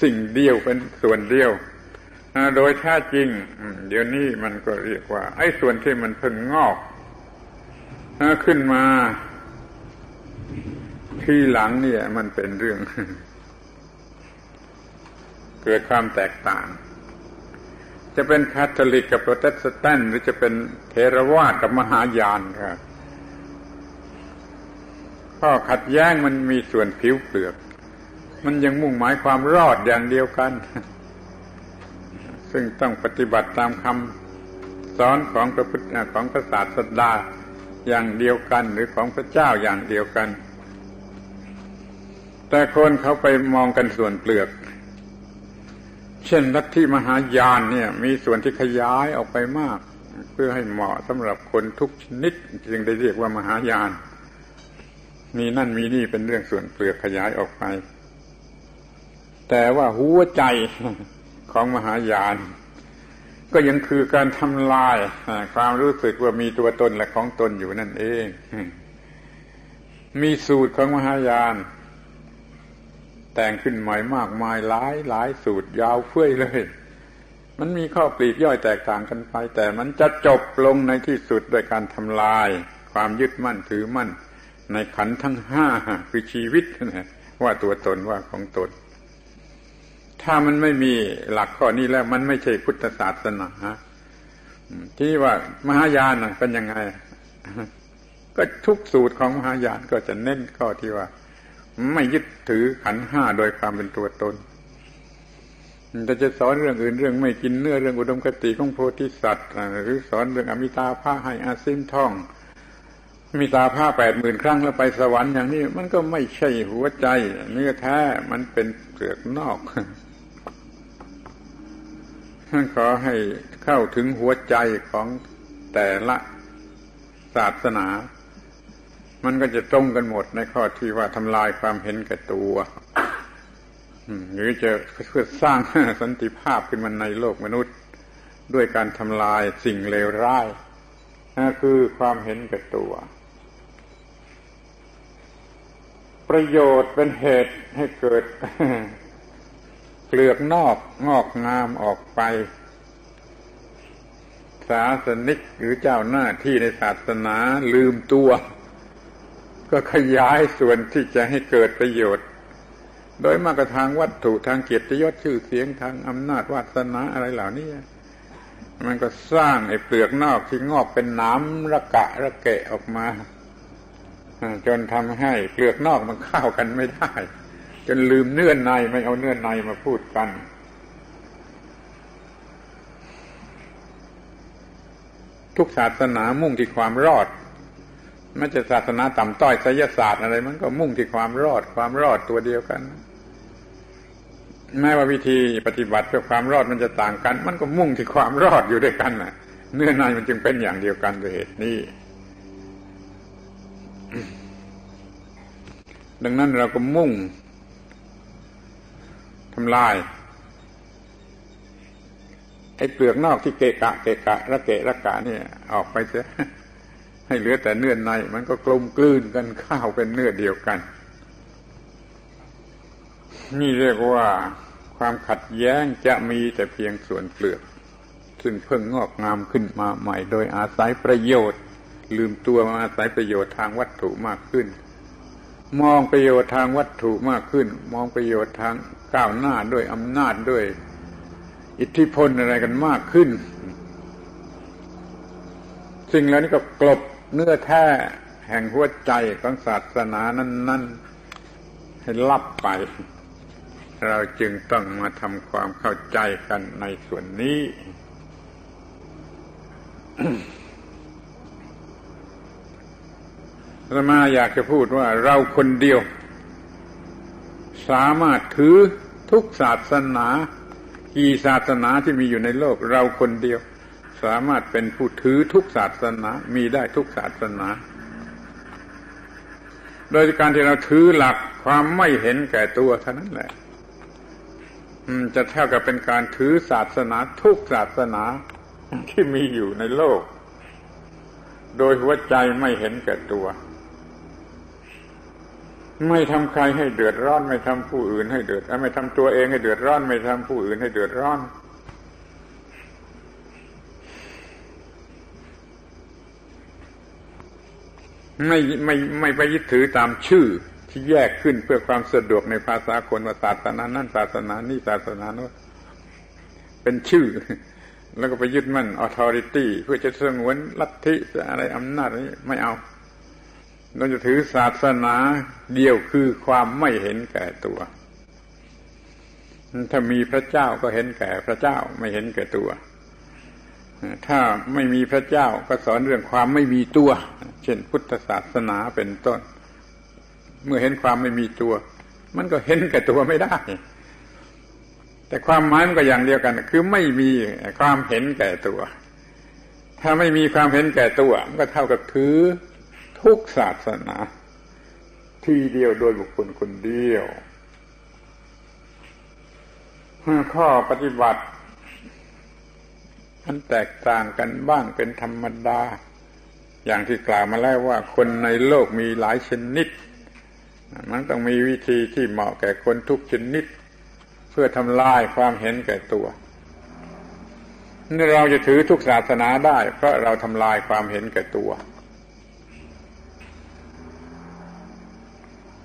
สิ่งเดียวเป็นส่วนเดียวโดยแท้จริงเดี๋ยวนี้มันก็เรียกว่าไอ้ส่วนที่มันเพิ่งงอกขึ้นมาทีหลังเนี่ยมันเป็นเรื่องเกิดความแตกต่างจะเป็นคาทอลิกกับโปรเตสแตนต์หรือจะเป็นเถรวาทกับมหายานครับข้อขัดแย้งมันมีส่วนผิวเปลือกมันยังมุ่งหมายความรอดอย่างเดียวกันซึ่งต้องปฏิบัติตามคำสอนของพระพุทธของพระศาสดาอย่างเดียวกันหรือของพระเจ้าอย่างเดียวกันแต่คนเขาไปมองกันส่วนเปลือกเช่นลัทธิมหายานเนี่ยมีส่วนที่ขยายออกไปมากเพื่อให้เหมาะสำหรับคนทุกชนิดจึงได้เรียกว่ามหายานมีนั่นมีนี่เป็นเรื่องส่วนเปลือกขยายออกไปแต่ว่าหัวใจของมหายานก็ยังคือการทำลายความรู้สึกว่ามีตัวตนและของตนอยู่นั่นเองมีสูตรของมหายานแต่งขึ้นใหม่มากมายหลายสูตรยาวเฟ้ยเลยมันมีข้อปลีกย่อยแตกต่างกันไปแต่มันจะจบลงในที่สุดด้วยการทำลายความยึดมั่นถือมั่นในขันธ์ทั้งห้าคือชีวิตว่าตัวตนว่าของตนถ้ามันไม่มีหลักข้อนี้แล้วมันไม่ใช่พุทธศาสนาที่ว่ามหายานเป็นยังไงก็ทุกสูตรของมหายานก็จะเน้นข้อที่ว่าไม่ยึดถือขันธ์ห้าโดยความเป็นตัวตน แต่จะสอนเรื่องอื่นเรื่องไม่กินเนื้อเรื่องอุดมคติของโพธิสัตว์หรือสอนเรื่องอมิตาภาให้อาซิมท่องอมิตาภา 80,000 ครั้งแล้วไปสวรรค์อย่างนี้มันก็ไม่ใช่หัวใจเนื้อแท้มันเป็นเปลือกนอกท่านขอให้เข้าถึงหัวใจของแต่ละศาสนามันก็จะตรงกันหมดในข้อที่ว่าทำลายความเห็นแก่ตัวหรือจะเพื่อสร้างสันติภาพขึ้นมาในโลกมนุษย์ด้วยการทำลายสิ่งเลวร้ายนั่นคือความเห็นแก่ตัวประโยชน์เป็นเหตุให้เกิดเปลือกนอกงอกงามออกไปศาสนิกหรือเจ้าหน้าที่ในศาสนาลืมตัวก็ขยายส่วนที่จะให้เกิดประโยชน์โดยมากทางวัตถุทางเกียรติยศชื่อเสียงทางอำนาจวาสนาอะไรเหล่านี้มันก็สร้างไอ้เปลือกนอกที่งอกเป็นหนามระกะระเกะออกมาจนทำให้เปลือกนอกมันเข้ากันไม่ได้จนลืมเนื้อในไม่เอาเนื้อในมาพูดกันทุกศาสนามุ่งที่ความรอดไม่ใช่ศาสนาต่ำต้อยไสยศาสตร์อะไรมันก็มุ่งที่ความรอดความรอดตัวเดียวกันแม้ว่าวิธีปฏิบัติเพื่อความรอดมันจะต่างกันมันก็มุ่งที่ความรอดอยู่ด้วยกันน่ะเนื้อในมันจึงเป็นอย่างเดียวกันด้วยเหตุนี้ดังนั้นเราก็มุ่งทำลายไอ้เปลือกนอกที่เกะกะเกะกะระเกะระกะเนี่ยออกไปเสียให้เหลือแต่เนื้อในมันก็กลมกลืนกันเข้าเป็นเนื้อเดียวกันนี่เรียกว่าความขัดแย้งจะมีแต่เพียงส่วนเปลือกซึ่งเพิ่งงอกงามขึ้นมาใหม่โดยอาศัยประโยชน์ลืมตัวมาอาศัยประโยชน์ทางวัตถุมากขึ้นมองประโยชน์ทางวัตถุมากขึ้นมองประโยชน์ทางก้าวหน้าด้วยอำนาจด้วยอิทธิพลอะไรกันมากขึ้นสิ่งเหล่านี้ก็กลบเนื้อแท้แห่งหัวใจของศาสนานั้นๆให้ลับไปเราจึงต้องมาทำความเข้าใจกันในส่วนนี้ อาตมาอยากจะพูดว่าเราคนเดียวสามารถถือทุกศาสนากี่ศาสนาที่มีอยู่ในโลกเราคนเดียวสามารถเป็นผู้ถือทุกศาสนามีได้ทุกศาสนาโดยการที่เราถือหลักความไม่เห็นแก่ตัวเท่านั้นแหละจะเท่ากับเป็นการถือศาสนาทุกศาสนาที่มีอยู่ในโลกโดยหัวใจไม่เห็นแก่ตัวไม่ทำใครให้เดือดร้อนไม่ทำผู้อื่นให้เดือดร้อนไม่ทำตัวเองให้เดือดร้อนไม่ทำผู้อื่นให้เดือดร้อนไม่ไปยึดถือตามชื่อที่แยกขึ้นเพื่อความสะดวกในภาษาคนว่าศาสนานั่นศาสนานี่ศาสนาโน้นเป็นชื่อแล้วก็ไปยึดมั่น authority เพื่อจะสงวนลัทธิอะไรอำนาจนี้ไม่เอาเราจะถือศาสนาเดียวคือความไม่เห็นแก่ตัวถ้ามีพระเจ้าก็เห็นแก่พระเจ้าไม่เห็นแก่ตัวถ้าไม่มีพระเจ้าก็สอนเรื่องความไม่มีตัวเช่นพุทธศาสนาเป็นต้นเมื่อเห็นความไม่มีตัวมันก็เห็นแก่ตัวไม่ได้แต่ความหมายมันก็อย่างเดียวกันคือไม่มีความเห็นแก่ตัวถ้าไม่มีความเห็นแก่ตัวมันก็เท่ากับถือทุกศาสนาทีเดียวโดยบุคคลคนเดียวข้อปฏิบัติมันแตกต่างกันบ้างเป็นธรรมดาอย่างที่กล่าวมาแล้วว่าคนในโลกมีหลายชนิดมันต้องมีวิธีที่เหมาะแก่คนทุกชนิดเพื่อทำลายความเห็นแก่ตัวเราจะถือทุกศาสนาได้เพราะเราทำลายความเห็นแก่ตัว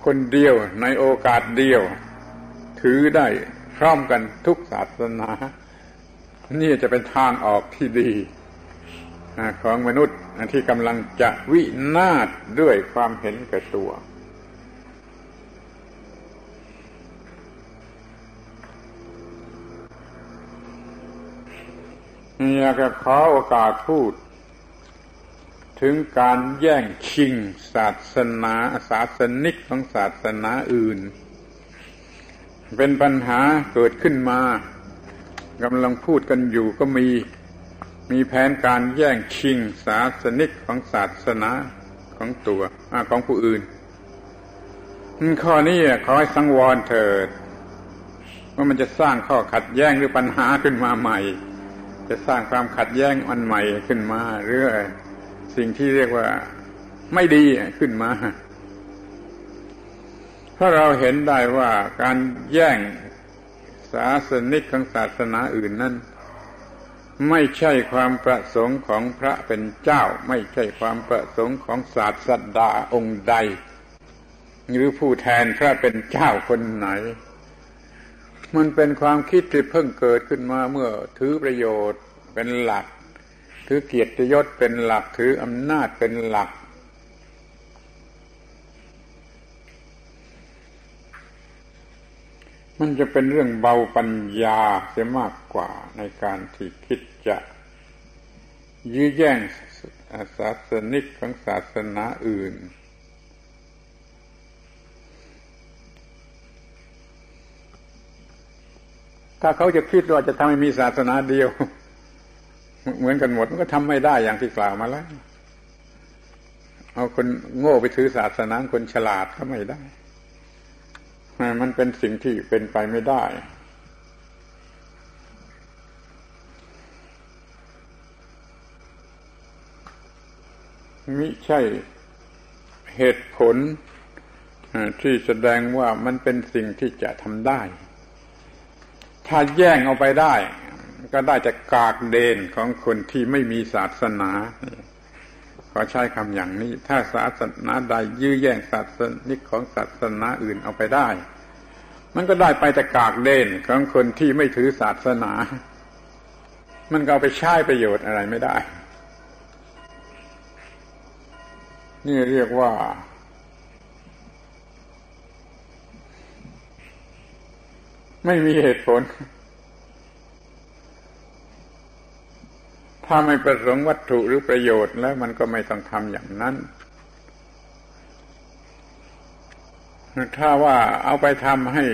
คนเดียวในโอกาสเดียวถือได้พร้อมกันทุกศาสนานี่จะเป็นทางออกที่ดีของมนุษย์ที่กำลังจะวินาศด้วยความเห็นแก่ตัว อยากจะขอโอกาสพูดถึงการแย่งชิงศาสนาศาสนิกของศาสนาอื่นเป็นปัญหาเกิดขึ้นมากำลังพูดกันอยู่ก็มีแผนการแย่งชิงศาสนิกของศาสนาของตัวของผู้อื่นข้อนี้ขอให้สังวรเถิดว่ามันจะสร้างข้อขัดแย้งหรือปัญหาขึ้นมาใหม่จะสร้างความขัดแย้งอันใหม่ขึ้นมาหรือสิ่งที่เรียกว่าไม่ดีขึ้นมาเพราะเราเห็นได้ว่าการแย่งศาสนิกของศาสนาอื่นนั้นไม่ใช่ความประสงค์ของพระเป็นเจ้าไม่ใช่ความประสงค์ของศาสดาองค์ใดหรือผู้แทนพระเป็นเจ้าคนไหนมันเป็นความคิดที่เพิ่งเกิดขึ้นมาเมื่อถือประโยชน์เป็นหลักถือเกียรติยศเป็นหลักถืออำนาจเป็นหลักมันจะเป็นเรื่องเบาปัญญาเสียมากกว่าในการที่คิดจะยื้อแย่งศาสนิกของศาสนาอื่นถ้าเขาจะคิดว่าจะทำให้มีศาสนาเดียวเหมือนกันหมดมันก็ทำไม่ได้อย่างที่กล่าวมาแล้วเอาคนโง่ไปถือศาสนาคนฉลาดก็ไม่ได้มันเป็นสิ่งที่เป็นไปไม่ได้มิใช่เหตุผลที่แสดงว่ามันเป็นสิ่งที่จะทำได้ถ้าแย่งเอาไปได้ก็ได้จากกากเดนของคนที่ไม่มีศาสนาขอใช้คำอย่างนี้ถ้าศาสนาใดยื้อแย่งศาสนิกของศาสนาอื่นเอาไปได้มันก็ได้ไปจากกากเดนของคนที่ไม่ถือศาสนามันก็เอาไปใช้ประโยชน์อะไรไม่ได้นี่เรียกว่าไม่มีเหตุผลถ้าไม่ประสงค์วัตถุหรือประโยชน์แล้วมันก็ไม่ต้องทำอย่างนั้นถ้าว่าเอาไปทำให้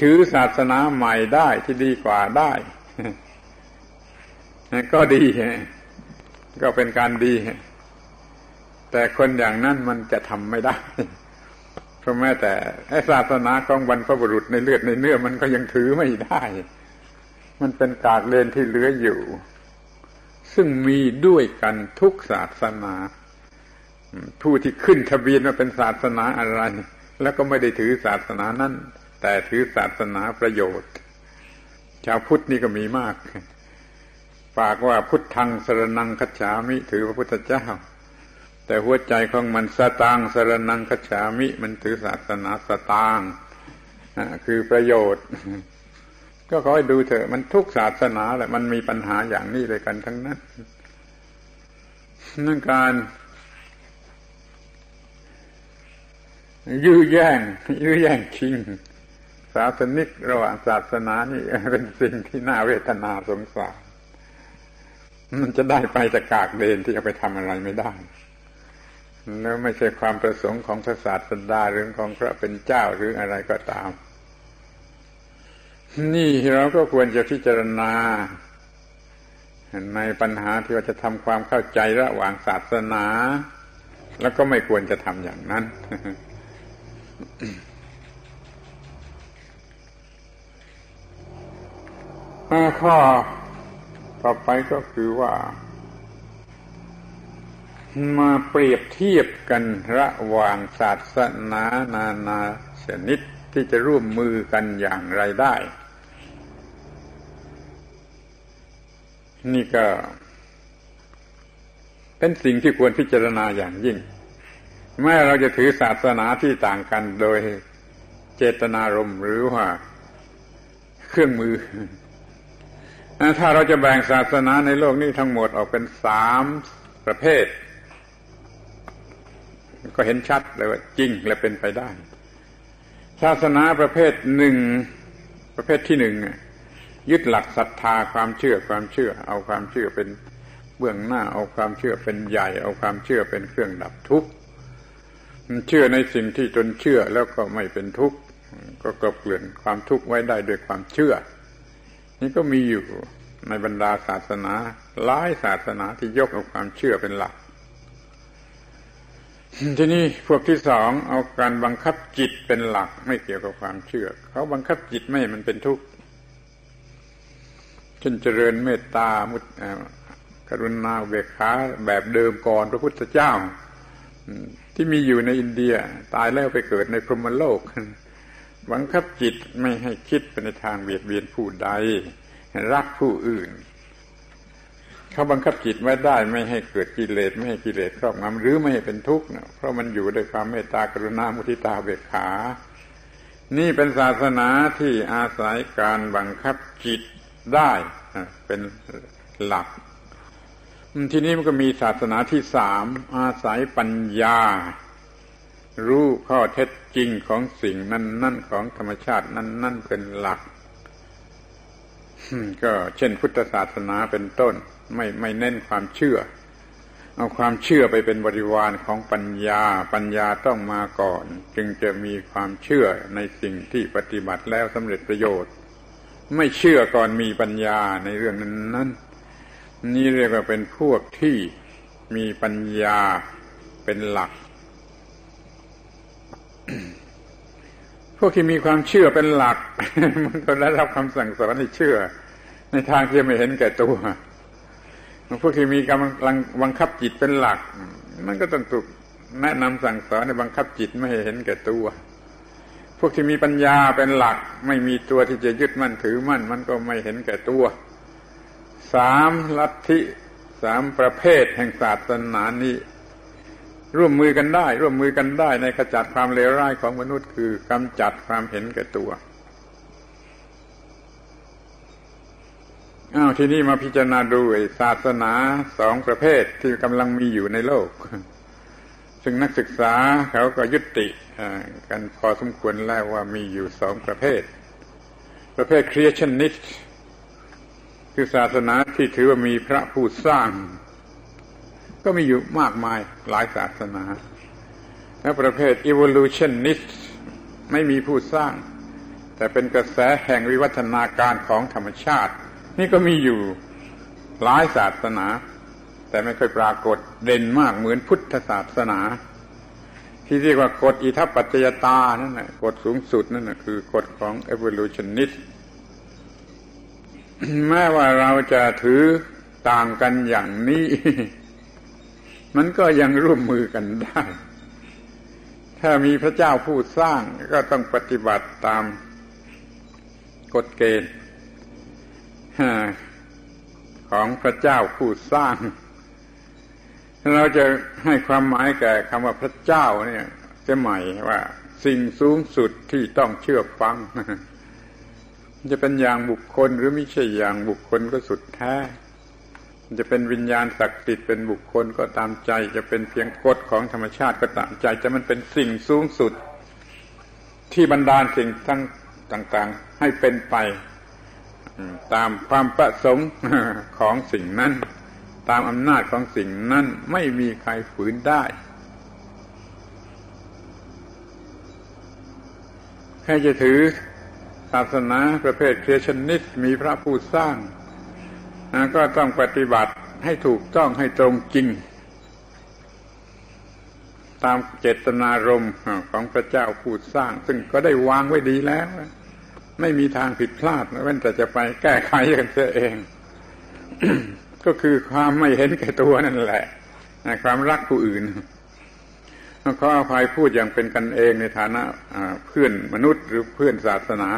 ถือศาสนาใหม่ได้ที่ดีกว่าได้ก็ดีก็เป็นการดีแต่คนอย่างนั้นมันจะทำไม่ได้เพราะแม้แต่ศาสนาของบรรพบุรุษในเลือดในเนื้อมันก็ยังถือไม่ได้มันเป็นกากเลนที่เหลืออยู่ซึ่งมีด้วยกันทุกศาสนาผู้ที่ขึ้นทะเบียนมาเป็นศาสนาอะไรแล้วก็ไม่ได้ถือศาสนานั้นแต่ถือศาสนาประโยชน์ชาวพุทธนี่ก็มีมากฝากว่าพุทธังสรณังคัจฉามิถือพระพุทธเจ้าแต่หัวใจของมันสตางสรณังคัจฉามิมันถือศาสนาสตางคือประโยชน์ก็ขอให้ดูเถอะมันทุกศาสนาแหละมันมีปัญหาอย่างนี้เลยกันทั้งนั้นนั่นการยื้อแย่งชิงศาสนิกระหว่างศาสนานี่เป็นสิ่งที่น่าเวทนาสงสารมันจะได้ไปจากกากเดนที่เอาไปทำอะไรไม่ได้แล้วไม่ใช่ความประสงค์ของพระศาสดาหรือของพระเป็นเจ้าหรืออะไรก็ตามนี่เราก็ควรจะพิจารณาในปัญหาที่ว่าจะทำความเข้าใจระหว่างศาสนาแล้วก็ไม่ควรจะทำอย่างนั้น ข้อต่อไปก็คือว่ามาเปรียบเทียบกันระหว่างศาสนานานาชนิดที่จะร่วมมือกันอย่างไรได้นี่ก็เป็นสิ่งที่ควรพิจารณาอย่างยิ่งแม้เราจะถือศาสนาที่ต่างกันโดยเจตนารมณ์หรือว่าเครื่องมือถ้าเราจะแบ่งศาสนาในโลกนี้ทั้งหมดออกเป็น3ประเภทก็เห็นชัดเลยว่าจริงและเป็นไปได้ศาสนาประเภทที่หนึ่ง ยึดหลักศรัทธาความเชื่อเอาความเชื่อเป็นเบื้องหน้าเอาความเชื่อเป็นใหญ่เอาความเชื่อเป็นเครื่องดับทุกข์เชื่อในสิ่งที่ตนเชื่อแล้วก็ไม่เป็นทุกข์ก็กลบเกลื่อนความทุกข์ไว้ได้ด้วยความเชื่อนี่ก็มีอยู่ในบรรดาศาสนาหลายศาสนาที่ยกเอาความเชื่อเป็นหลักทีนี้พวกที่สองเอาการบังคับจิตเป็นหลักไม่เกี่ยวกับความเชื่อเขาบังคับจิตไม่ให้มันเป็นทุกข์จนเจริญเมตตามุตกรุณาอุเบกขาแบบเดิมก่อนพระพุทธเจ้าที่มีอยู่ในอินเดียตายแล้วไปเกิดในพรหมโลกบังคับจิตไม่ให้คิดไปในทางเบียดเบียนผู้ใดรักผู้อื่นเขาบังคับจิตไว้ได้ไม่ให้เกิดกิเลสไม่ให้กิเลสครอบงำหรือไม่ให้เป็นทุกข์เพราะมันอยู่ด้วยความเมตตากรุณามุทิตาอุเบกขานี่เป็นศาสนาที่อาศัยการบังคับจิตได้เป็นหลักทีนี้มันก็มีศาสนาที่สามอาศัยปัญญารู้ข้อเท็จจริงของสิ่งนั้นๆของธรรมชาตินั้นๆเป็นหลักก็เช่นพุทธศาสนาเป็นต้นไม่เน้นความเชื่อเอาความเชื่อไปเป็นบริวารของปัญญาต้องมาก่อนจึงจะมีความเชื่อในสิ่งที่ปฏิบัติแล้วสำเร็จประโยชน์ไม่เชื่อก่อนมีปัญญาในเรื่องนั้นๆนี่เรียกว่าเป็นพวกที่มีปัญญาเป็นหลัก พวกที่มีความเชื่อเป็นหลัก มันก็ได้รับคำสั่งสอนให้เชื่อในทางที่ไม่เห็นแก่ตัวพวกที่มีกำลังบังคับจิตเป็นหลักมันก็ต้องถูกแนะนำสั่งสอนในบังคับจิตไม่ให้เห็นแก่ตัวพวกที่มีปัญญาเป็นหลักไม่มีตัวที่จะยึดมั่นถือมั่นมันก็ไม่เห็นแก่ตัวสามลัทธิสามประเภทแห่งศาสนานี้ร่วมมือกันได้ในขจัดความเลวร้ายของมนุษย์คือกำจัดความเห็นแก่ตัวอ้าวทีนี้มาพิจารณาดูศาสนาสองประเภทที่กำลังมีอยู่ในโลกซึ่งนักศึกษาเขาก็ยุติกันพอสมควรแล้วว่ามีอยู่สองประเภทCreationist คือศาสนาที่ถือว่ามีพระผู้สร้างก็มีอยู่มากมายหลายศาสนาและประเภท Evolutionist ไม่มีผู้สร้างแต่เป็นกระแสแห่งวิวัฒนาการของธรรมชาตินี่ก็มีอยู่หลายศาสนาแต่ไม่ค่อยปรากฏเด่นมากเหมือนพุทธศาสนาที่เรียกว่ากฎอิทัปปัจจยตานั่นแหละกฎสูงสุดนั่นแหละคือกฎของ Evolutionist แม้ว่าเราจะถือต่างกันอย่างนี้ มันก็ยังร่วมมือกันได้ถ้ามีพระเจ้าผู้สร้างก็ต้องปฏิบัติตามกฎเกณฑ์ของพระเจ้าผู้สร้างเราจะให้ความหมายแก่คำว่าพระเจ้าเนี่ยจะหมายว่าสิ่งสูงสุดที่ต้องเชื่อฟังจะเป็นอย่างบุคคลหรือไม่ใช่อย่างบุคคลก็สุดแท้จะเป็นวิญญาณศักดิ์สิทธิ์เป็นบุคคลก็ตามใจจะเป็นเพียงกฎของธรรมชาติก็ตามใจจะมันเป็นสิ่งสูงสุดที่บันดาลสิ่งทั้งต่างๆให้เป็นไปตามความประสงค์ของสิ่งนั้นตามอำนาจของสิ่งนั้นไม่มีใครฝืนได้ใครจะถือศาสนาประเภทCreationistมีพระผู้สร้างก็ต้องปฏิบัติให้ถูกต้องให้ตรงจริงตามเจตนารมณ์ของพระเจ้าผู้สร้างซึ่งก็ได้วางไว้ดีแล้วไม่มีทางผิดพลาดแม้แต่จะไปแก้ไขกันเสียเอง ก็คือความไม่เห็นแก่ตัวนั่นแหละความรักผู้อื่นขออภัยพูดอย่างเป็นกันเองในฐานะเพื่อนมนุษย์หรือเพื่อนศาสนา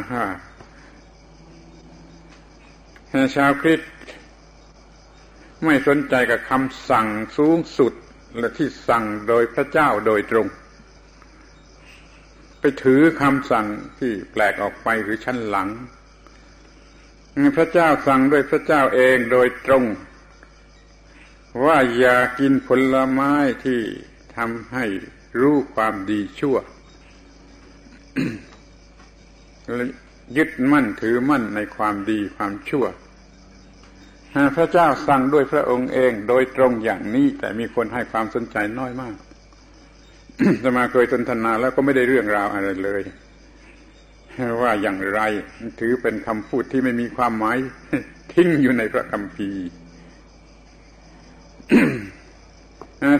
ชาวคริสต์ไม่สนใจกับคำสั่งสูงสุดและที่สั่งโดยพระเจ้าโดยตรงไปถือคำสั่งที่แปลกออกไปหรือชั้นหลังพระเจ้าสั่งโดยพระเจ้าเองโดยตรงว่าอย่ากินผลไม้ที่ทำให้รู้ความดีชั่ว ยึดมั่นถือมั่นในความดีความชั่วพระเจ้าสั่งด้วยพระองค์เองโดยตรงอย่างนี้แต่มีคนให้ความสนใจน้อยมาก อาตมาเคยสนทนาแล้วก็ไม่ได้เรื่องราวอะไรเลยว่าอย่างไรถือเป็นคำพูดที่ไม่มีความหมาย ทิ้งอยู่ในพระคัมภีร์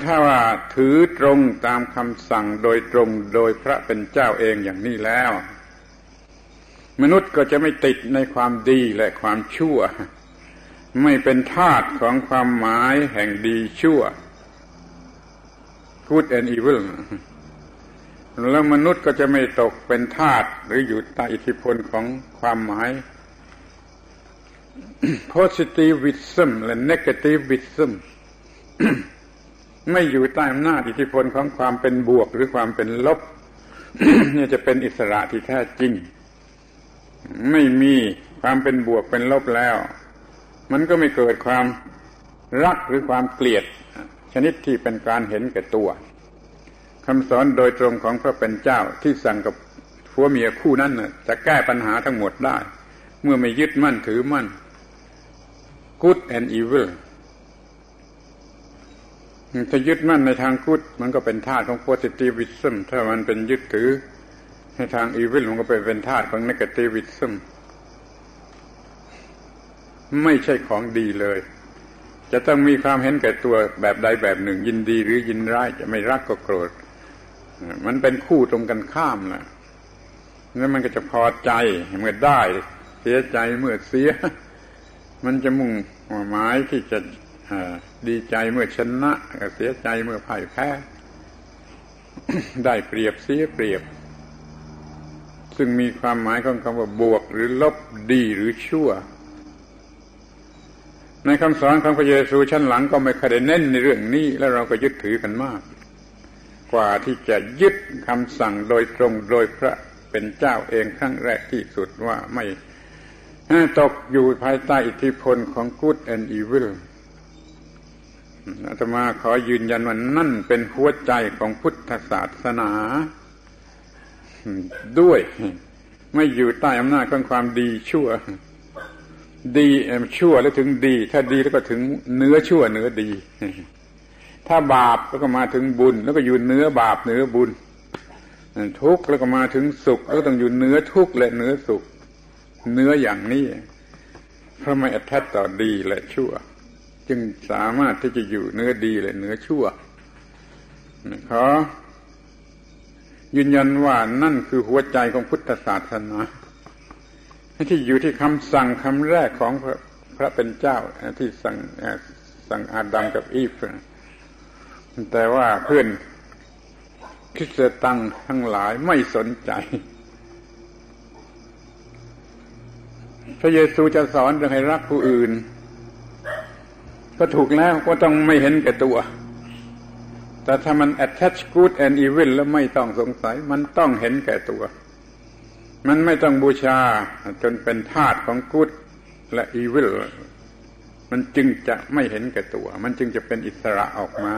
ถ้าว่าถือตรงตามคำสั่งโดยตรงโดยพระเป็นเจ้าเองอย่างนี้แล้วมนุษย์ก็จะไม่ติดในความดีและความชั่วไม่เป็นทาสของความหมายแห่งดีชั่ว good and evil แล้วมนุษย์ก็จะไม่ตกเป็นทาสหรืออยู่ใต้อิทธิพลของความหมาย positivism และ negativism ไม่อยู่ใต้อำนาจอิทธิพลของความเป็นบวกหรือความเป็นลบ นี่จะเป็นอิสระที่แท้จริงไม่มีความเป็นบวกเป็นลบแล้วมันก็ไม่เกิดความรักหรือความเกลียดชนิดที่เป็นการเห็นแก่ตัวคำสอนโดยตรงของพระเป็นเจ้าที่สั่งกับผัวเมียคู่นั้นจะแก้ปัญหาทั้งหมดได้เมื่อไม่ยึดมั่นถือมั่น good and evil ถ้ายึดมั่นในทาง good มันก็เป็นธาตุของ positivism ถ้ามันเป็นยึดถือในทาง evil มันก็เป็นธาตุของ negativismไม่ใช่ของดีเลยจะต้องมีความเห็นแก่ตัวแบบใดแบบหนึ่งยินดีหรือยินร้ายจะไม่รักก็โกรธมันเป็นคู่ตรงกันข้ามนะแล้วมันก็จะพอใจเมื่อได้เสียใจเมื่อเสียมันจะมุ่งหมายที่จะดีใจเมื่อชนะเสียใจเมื่อพ่ายแพ้ ได้เปรียบเสียเปรียบซึ่งมีความหมายของคำว่าบวกหรือลบดีหรือชั่วในคำสอนของพระเยซูชั้นหลังก็ไม่เคยได้เน้นในเรื่องนี้แล้วเราก็ยึดถือกันมากกว่าที่จะยึดคำสั่งโดยตรงโดยพระเป็นเจ้าเองครั้งแรกที่สุดว่าไม่ตกอยู่ภายใต้อิทธิพลของ Good and Evil อาตมาขอยืนยันว่านั่นเป็นหัวใจของพุทธศาสนาด้วยไม่อยู่ใต้อำนาจของความดีชั่วดีชั่วแล้วถึงดีถ้าดีแล้วก็ถึงเนื้อชั่วเนื้อดีถ้าบาปแล้วก็มาถึงบุญแล้วก็อยู่เนื้อบาปเนื้อบุญทุกข์แล้วก็มาถึงสุขแล้วก็ต้องอยู่เนื้อทุกข์และเนื้อสุขเนื้ออย่างนี้เพราะไม่อัตถัดต่อดีและชั่วจึงสามารถที่จะอยู่เนื้อดีและเนื้อชั่วขอยืนยันว่านั่นคือหัวใจของพุทธศาสนาที่อยู่ที่คำสั่งคำแรกของพระเป็นเจ้าที่สั่งอาดัมกับอีฟแต่ว่าเพื่อนคริสตังทั้งหลายไม่สนใจพระเยซูจะสอนให้รักผู้อื่นก็ถูกแล้วก็ต้องไม่เห็นแก่ตัวแต่ถ้ามัน attach good and evil แล้วไม่ต้องสงสัยมันต้องเห็นแก่ตัวมันไม่ต้องบูชาจนเป็นธาตุของกุศลและอีวิลมันจึงจะไม่เห็นแก่ตัวมันจึงจะเป็นอิสระออกมา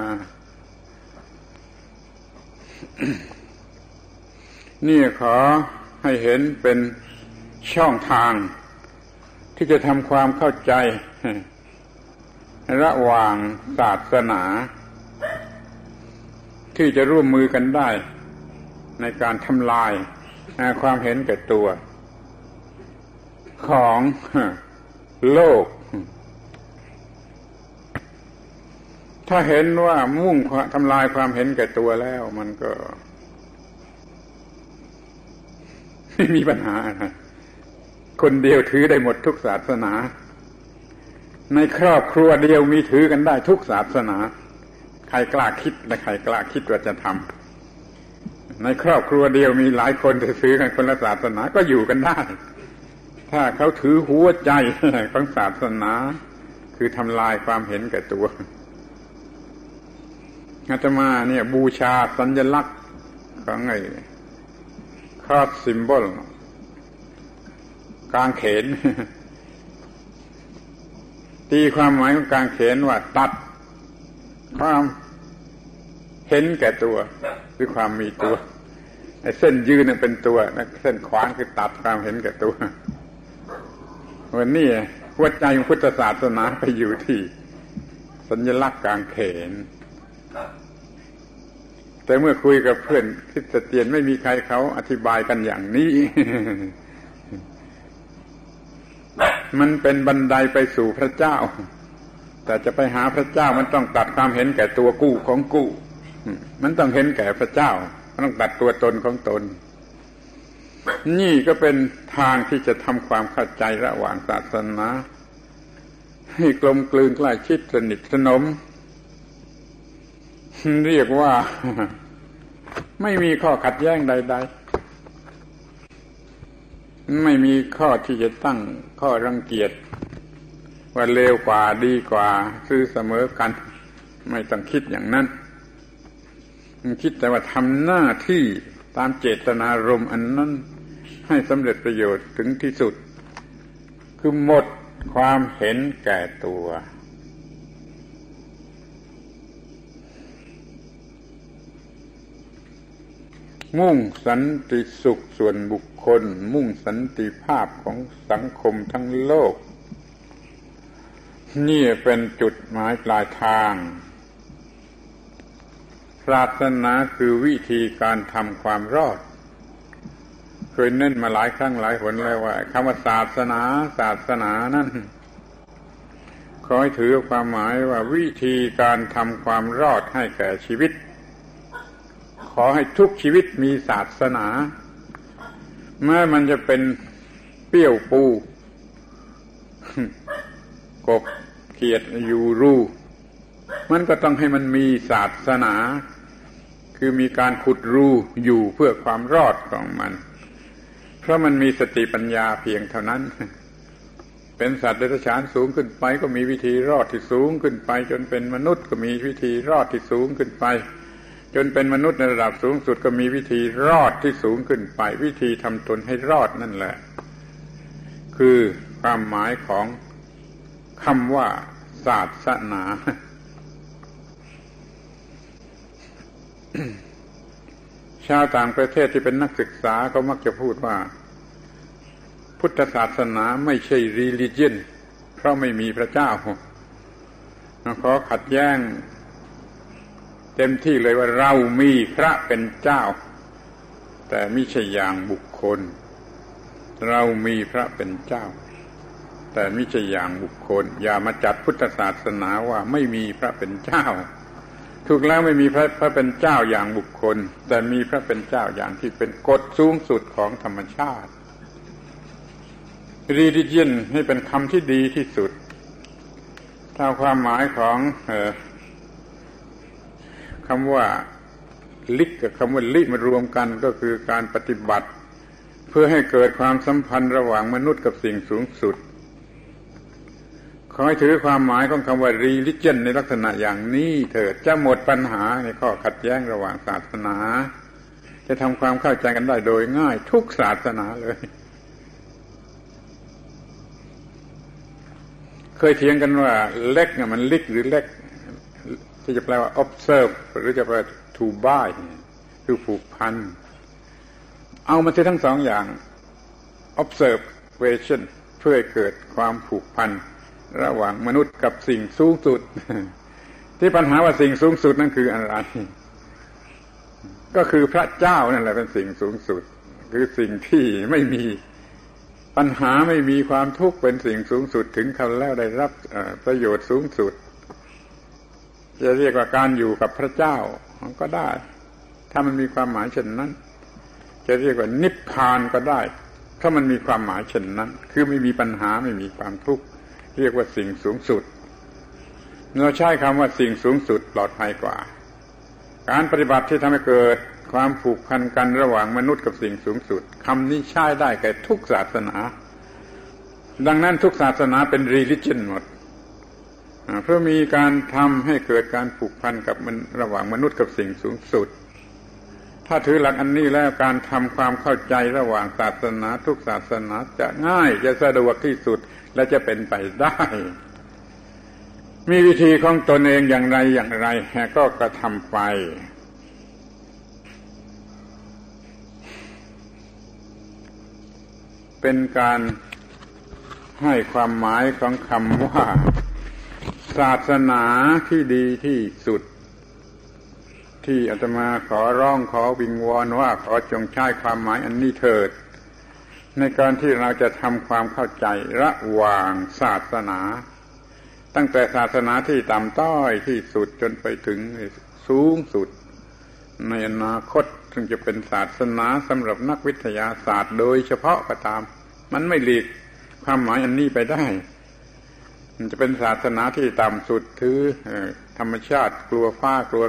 นี่ขอให้เห็นเป็นช่องทางที่จะทำความเข้าใจระหว่างศาสนาที่จะร่วมมือกันได้ในการทำลายความเห็นแก่ตัวของโลกถ้าเห็นว่ามุ่งทำลายความเห็นแก่ตัวแล้วมันก็ไม่มีปัญหาคนเดียวถือได้หมดทุกศาสนาในครอบครัวเดียวมีถือกันได้ทุกศาสนาใครกล้าคิดและใครกล้าคิดว่าจะทำในครอบครัวเดียวมีหลายคนจะถือกันคนละศาสนาก็อยู่กันได้ถ้าเขาถือหัวใจของศาสนาคือทำลายความเห็นแก่ตัวอาตมาเนี่ยบูชาสัญลักษณ์ของไอ้คอสซิมโบลกางเขนตีความหมายของกางเขนว่าตัดความเห็นแก่ตัวหรือความมีตัว ไอ้เส้นยืนเป็นตัวนะเส้นขวางคือตัดความเห็นแก่ตัววันนี้หัวใจของพุทธศาสนาไปอยู่ที่สัญลักษณ์กางเขนแต่เมื่อคุยกับเพื่อนคริสเตียนไม่มีใครเขาอธิบายกันอย่างนี้ มันเป็นบันไดไปสู่พระเจ้าแต่จะไปหาพระเจ้ามันต้องตัดความเห็นแก่ตัวกู้ของกู้มันต้องเห็นแก่พระเจ้ามันต้องตัดตัวตนของตนนี่ก็เป็นทางที่จะทำความเข้าใจระหว่างศาสนาให้กลมกลืนใกล้ชิดสนิทสนมเรียกว่าไม่มีข้อขัดแย้งใดๆไม่มีข้อที่จะตั้งข้อรังเกียจว่าเลวกว่าดีกว่าซื่อเสมอกันไม่ต้องคิดอย่างนั้นมันคิดแต่ว่าทำหน้าที่ตามเจตนารมณ์อันนั้นให้สำเร็จประโยชน์ถึงที่สุดคือหมดความเห็นแก่ตัวมุ่งสันติสุขส่วนบุคคลมุ่งสันติภาพของสังคมทั้งโลกนี่เป็นจุดหมายปลายทางศาสนาคือวิธีการทำความรอดเคยเน้นมาหลายครั้งหลายหนแล้วว่าคำว่าศาสนานั่นขอให้ถือความหมายว่าวิธีการทำความรอดให้แก่ชีวิตขอให้ทุกชีวิตมีศาสนาแม้มันจะเป็นเปี้ยวปู กบเขียดยูรูมันก็ต้องให้มันมีศาสนาคือมีการขุดรูอยู่เพื่อความรอดของมันเพราะมันมีสติปัญญาเพียงเท่านั้นเป็นสัตว์เดรัจฉานสูงขึ้นไปก็มีวิธีรอดที่สูงขึ้นไปจนเป็นมนุษย์ก็มีวิธีรอดที่สูงขึ้นไปจนเป็นมนุษย์ในระดับสูงสุดก็มีวิธีรอดที่สูงขึ้นไปวิธีทำตนให้รอดนั่นแหละคือความหมายของคำว่าศาสนาชาวต่างประเทศที่เป็นนักศึกษาก็มักจะพูดว่าพุทธศาสนาไม่ใช่ religion เพราะไม่มีพระเจ้าขอขัดแย้งเต็มที่เลยว่าเรามีพระเป็นเจ้าแต่ไม่ใช่อย่างบุคคลเรามีพระเป็นเจ้าแต่ไม่ใช่อย่างบุคคลอย่ามาจัดพุทธศาสนาว่าไม่มีพระเป็นเจ้าถูกแล้วไม่มีพระเป็นเจ้าอย่างบุคคลแต่มีพระเป็นเจ้าอย่างที่เป็นกฎสูงสุดของธรรมชาติ Religion ให้เป็นคำที่ดีที่สุดตามความหมายของคำว่าลิกกับคำว่าลิมารวมกันก็คือการปฏิบัติเพื่อให้เกิดความสัมพันธ์ระหว่างมนุษย์กับสิ่งสูงสุดขอให้ถือความหมายของคำว่า religion ในลักษณะอย่างนี้เถิดจะหมดปัญหาในข้อขัดแย้งระหว่างศาสนาจะทำความเข้าใจกันได้โดยง่ายทุกศาสนาเลยเคยเถียงกันว่าเล็กมันลิกหรือเล็กที่จะแปลว่า observe หรือจะแปล to buy คือผูกพันเอามาใช้ทั้งสองอย่าง observation เพื่อเกิดความผูกพันระหว่างมนุษย์กับสิ่งสูงสุดที่ปัญหาว่าสิ่งสูงสุดนั่นคืออะไรก็คือพระเจ้านั่นแหละเป็นสิ่งสูงสุดคือสิ่งที่ไม่มีปัญหาไม่มีความทุกข์เป็นสิ่งสูงสุดถึงเขาแล้วได้รับประโยชน์สูงสุดจะเรียกว่าการอยู่กับพระเจ้ามันก็ได้ถ้ามันมีความหมายเช่นนั้นจะเรียกว่านิพพานก็ได้ถ้ามันมีความหมายเช่นนั้นคือไม่มีปัญหาไม่มีความทุกข์เรียกว่าสิ่งสูงสุดเราใช้คำว่าสิ่งสูงสุดปลอดภัยกว่าการปฏิบัติที่ทำให้เกิดความผูกพันกันระหว่างมนุษย์กับสิ่งสูงสุดคำนี้ใช้ได้แก่ทุกศาสนาดังนั้นทุกศาสนาเป็น religion หมดเพื่อมีการทำให้เกิดการผูกพันกับมันระหว่างมนุษย์กับสิ่งสูงสุดถ้าถือหลักอันนี้แล้วการทำความเข้าใจระหว่างศาสนาทุกศาสนาจะง่ายจะสะดวกที่สุดและจะเป็นไปได้มีวิธีของตนเองอย่างไรอย่างไรก็กระทำไป เป็นการให้ความหมายของคำว่าศาสนาที่ดีที่สุดที่อาตมาขอร้องขอวิงวอนว่าขอจงใช้ความหมายอันนี้เถิดในการที่เราจะทำความเข้าใจระหว่างศาสนาตั้งแต่ศาสนาที่ต่ำต้อยที่สุดจนไปถึงสูงสุดในอนาคตซึ่งจะเป็นศาสนาสำหรับนักวิทยาศาสตร์โดยเฉพาะก็ตามมันไม่หลีกความหมายอันนี้ไปได้มันจะเป็นศาสนาที่ต่ำสุดถือธรรมชาติกลัวฟ้ากลัว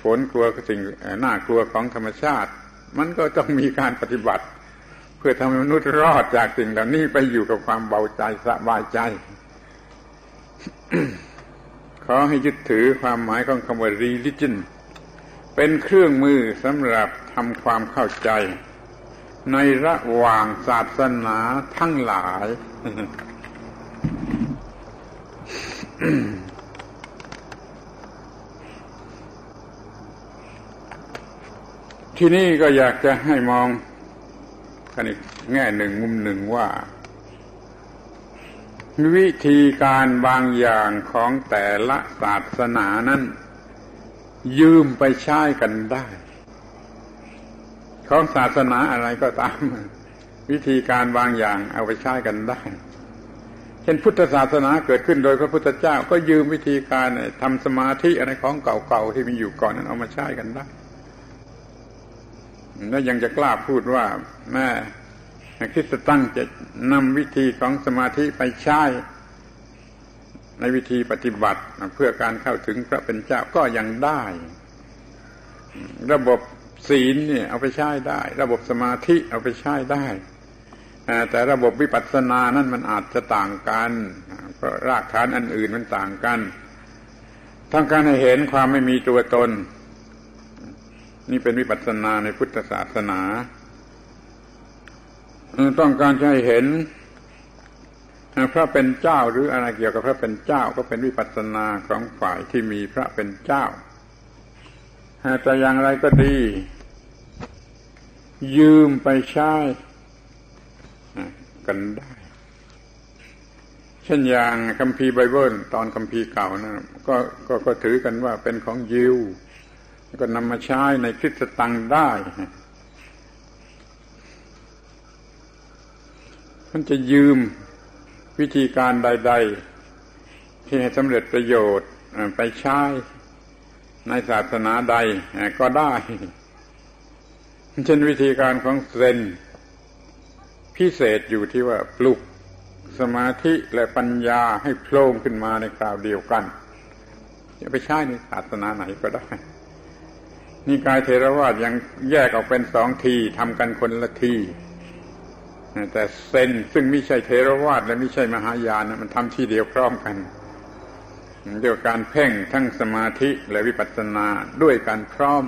ฝนกลัวสิ่งน่ากลัวของธรรมชาติมันก็ต้องมีการปฏิบัติเพื่อทำให้มนุษย์รอดจากสิ่งเหล่านี้ไปอยู่กับความเบาใจสบายใจ ขอให้ยึดถือความหมายของคำว่า religion เป็นเครื่องมือสำหรับทำความเข้าใจในระหว่างศาสนาทั้งหลาย ที่นี่ก็อยากจะให้มองกันอีกแง่หนึ่งมุมหนึ่งว่าวิธีการบางอย่างของแต่ละศาสนานั้นยืมไปใช้กันได้ของศาสนาอะไรก็ตามวิธีการบางอย่างเอาไปใช้กันได้เช่นพุทธศาสนาเกิดขึ้นโดยพระพุทธเจ้าก็ยืมวิธีการทำสมาธิอะไรของเก่าๆที่มีอยู่ก่อนนั้นเอามาใช้กันได้แล้วยังจะกล้าพูดว่าแม่คริสต์ตั้งจะนำวิธีของสมาธิไปใช้ในวิธีปฏิบัติเพื่อการเข้าถึงพระเป็นเจ้าก็ยังได้ระบบศีลเนี่ยเอาไปใช้ได้ระบบสมาธิเอาไปใช้ได้แต่ระบบวิปัสสนานั้นมันอาจจะต่างกันเพราะรากฐานอันอื่นมันต่างกันทั้งการให้เห็นความไม่มีตัวตนนี่เป็นวิปัสสนาในพุทธศาสนาต้องการจะให้เห็นพระเป็นเจ้าหรืออะไรเกี่ยวกับพระเป็นเจ้าก็เป็นวิปัสสนาของฝ่ายที่มีพระเป็นเจ้าแต่อย่างไรก็ดียืมไปใช้กันได้เช่นอย่างคัมภีร์ไบเบิลตอนคัมภีร์เก่านะก็ถือกันว่าเป็นของยิวก็นำมาใช้ในคริสตตังได้มันจะยืมวิธีการใดๆที่ให้สำเร็จประโยชน์ไปใช้ในศาสนาใดก็ได้เช่นวิธีการของเซนพิเศษอยู่ที่ว่าปลุกสมาธิและปัญญาให้โผล่ขึ้นมาในคราวเดียวกันจะไปใช้ในศาสนาไหนก็ได้นิกายเทรวาทยังแยกออกเป็นสองทีทำกันคนละทีแต่เซนซึ่งไม่ใช่เทรวาทและไม่ใช่มหายานมันทำทีเดียวพร้อมกันเดียวการเพ่งทั้งสมาธิและวิปัสสนาด้วยการพร้อม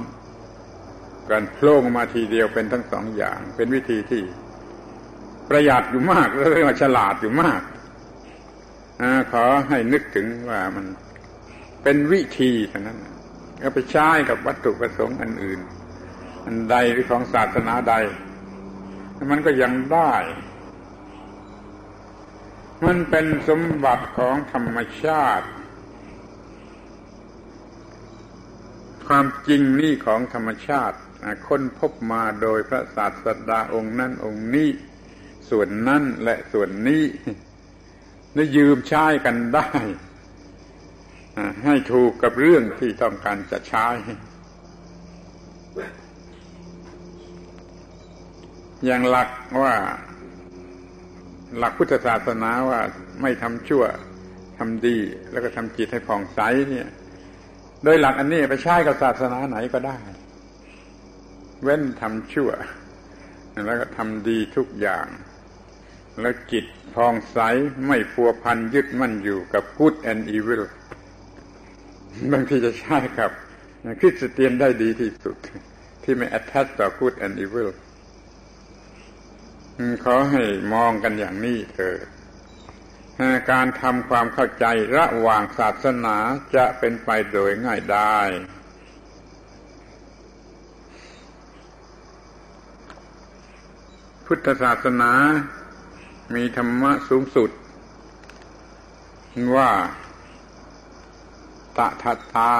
การโผล่มาทีเดียวเป็นทั้งสองอย่างเป็นวิธีที่ประหยัดอยู่มากและเรียกว่าฉลาดอยู่มากขอให้นึกถึงว่ามันเป็นวิธีเท่านั้นก็ไปใช้กับวัตถุประสงค์อันอื่นอันใดหรือของศาสนาใดมันก็ยังได้มันเป็นสมบัติของธรรมชาติความจริงนี่ของธรรมชาติค้นพบมาโดยพระศาสดาองค์นั้นองค์นี้ส่วนนั้นและส่วนนี้ได้ยืมใช้กันได้ให้ถูกกับเรื่องที่ต้องการจะใช้อย่างหลักว่าหลักพุทธศาสนาว่าไม่ทำชั่วทำดีแล้วก็ทำจิตให้ผ่องใสเนี่ยโดยหลักอันนี้ไปใช้กับศาสนาไหนก็ได้เว้นทำชั่วแล้วก็ทำดีทุกอย่างแล้วจิตผ่องใสไม่พัวพันยึดมั่นอยู่กับ good and evil บางทีจะใช้กับคริสเตียนได้ดีที่สุดที่ไม่ attach ต่อ good and evil ขอให้มองกันอย่างนี้เถอะการทำความเข้าใจระหว่างศาสนาจะเป็นไปโดยง่ายได้เ พุทธศาสนามีธรรมะสูงสุดว่าตถาตา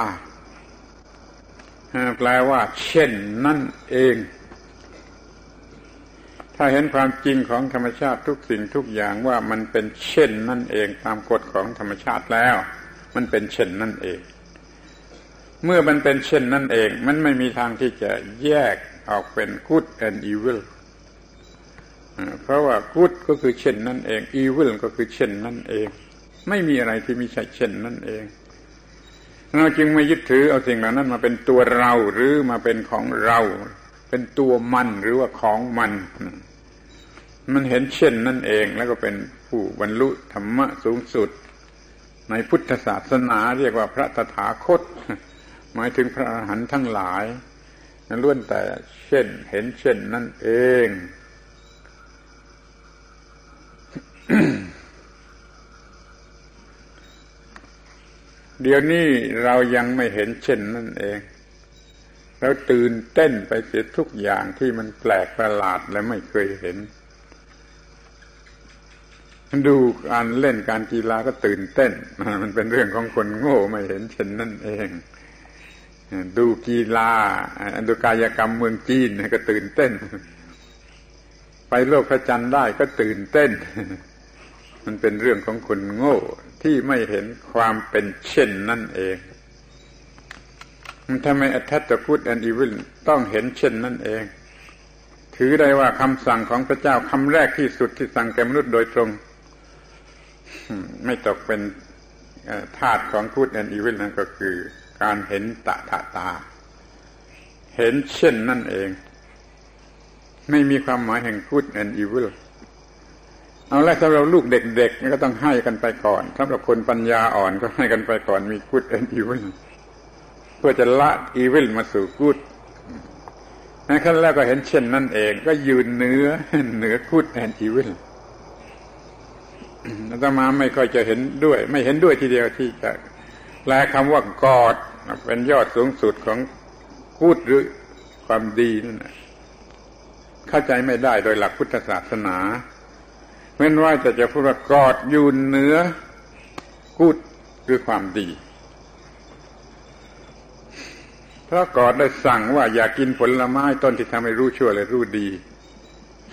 แปลว่าเช่นนั่นเองถ้าเห็นความจริงของธรรมชาติทุกสิ่งทุกอย่างว่ามันเป็นเช่นนั่นเองตามกฎของธรรมชาติแล้วมันเป็นเช่นนั่นเองเมื่อมันเป็นเช่นนั่นเองมันไม่มีทางที่จะแยกออกเป็น good and evil เพราะว่า good ก็คือเช่นนั่นเอง evil ก็คือเช่นนั่นเองไม่มีอะไรที่ไม่ใช่เช่นนั่นเองเราจึงไม่ยึดถือเอาสิ่งเหล่านั้นมาเป็นตัวเราหรือมาเป็นของเราเป็นตัวมันหรือว่าของมันมันเห็นเช่นนั่นเองแล้วก็เป็นผู้บรรลุธรรมะสูงสุดในพุทธศาสนาเรียกว่าพระตถาคตหมายถึงพระอรหันต์ทั้งหลายล้วนแต่เช่นเห็นเช่นนั่นเอง เดี๋ยวนี้เรายังไม่เห็นเช่นนั่นเองเราตื่นเต้นไปเสียทุกอย่างที่มันแปลกประหลาดและไม่เคยเห็นดูการเล่นการกีฬาก็ตื่นเต้นมันเป็นเรื่องของคนโง่ไม่เห็นเช่นนั่นเองดูกีฬาดูกายกรรมเมืองจีนก็ตื่นเต้นไปโลกพระจันทร์ได้ก็ตื่นเต้นมันเป็นเรื่องของคนโง่ที่ไม่เห็นความเป็นเช่นนั่นเองทำไมอัตตะกุศลอีวิลต้องเห็นเช่นนั่นเองถือได้ว่าคำสั่งของพระเจ้าคำแรกที่สุดที่สั่งแก่มนุษย์โดยตรงไม่ตกเป็นธาตุของกุศลอีวิลนั่นก็คือการเห็นตถาตาเห็นเช่นนั่นเองไม่มีความหมายแห่ง good and evil เอาละสำหรับลูกเด็กๆก็ต้องให้กันไปก่อนสำหรับคนปัญญาอ่อนก็ให้กันไปก่อนมี good and evil เพื่อจะละ evil มาสู่ good ในขั้นแรกก็เห็นเช่นนั่นเองก็ยืนเหนือ good and evil อาตมาไม่ค่อยจะเห็นด้วยไม่เห็นด้วยทีเดียวที่จะแปลคำว่ากอดเป็นยอดสูงสุดของกุศลหรือความดีนั่นนะเข้าใจไม่ได้โดยหลักพุทธศาสนาเว้นว่าจะพูดว่ากอดอยู่เหนือกุศลหรือความดีเพราะกอดได้สั่งว่าอย่ากินผลไม้ต้นที่ทำให้รู้ชั่วและรู้ดี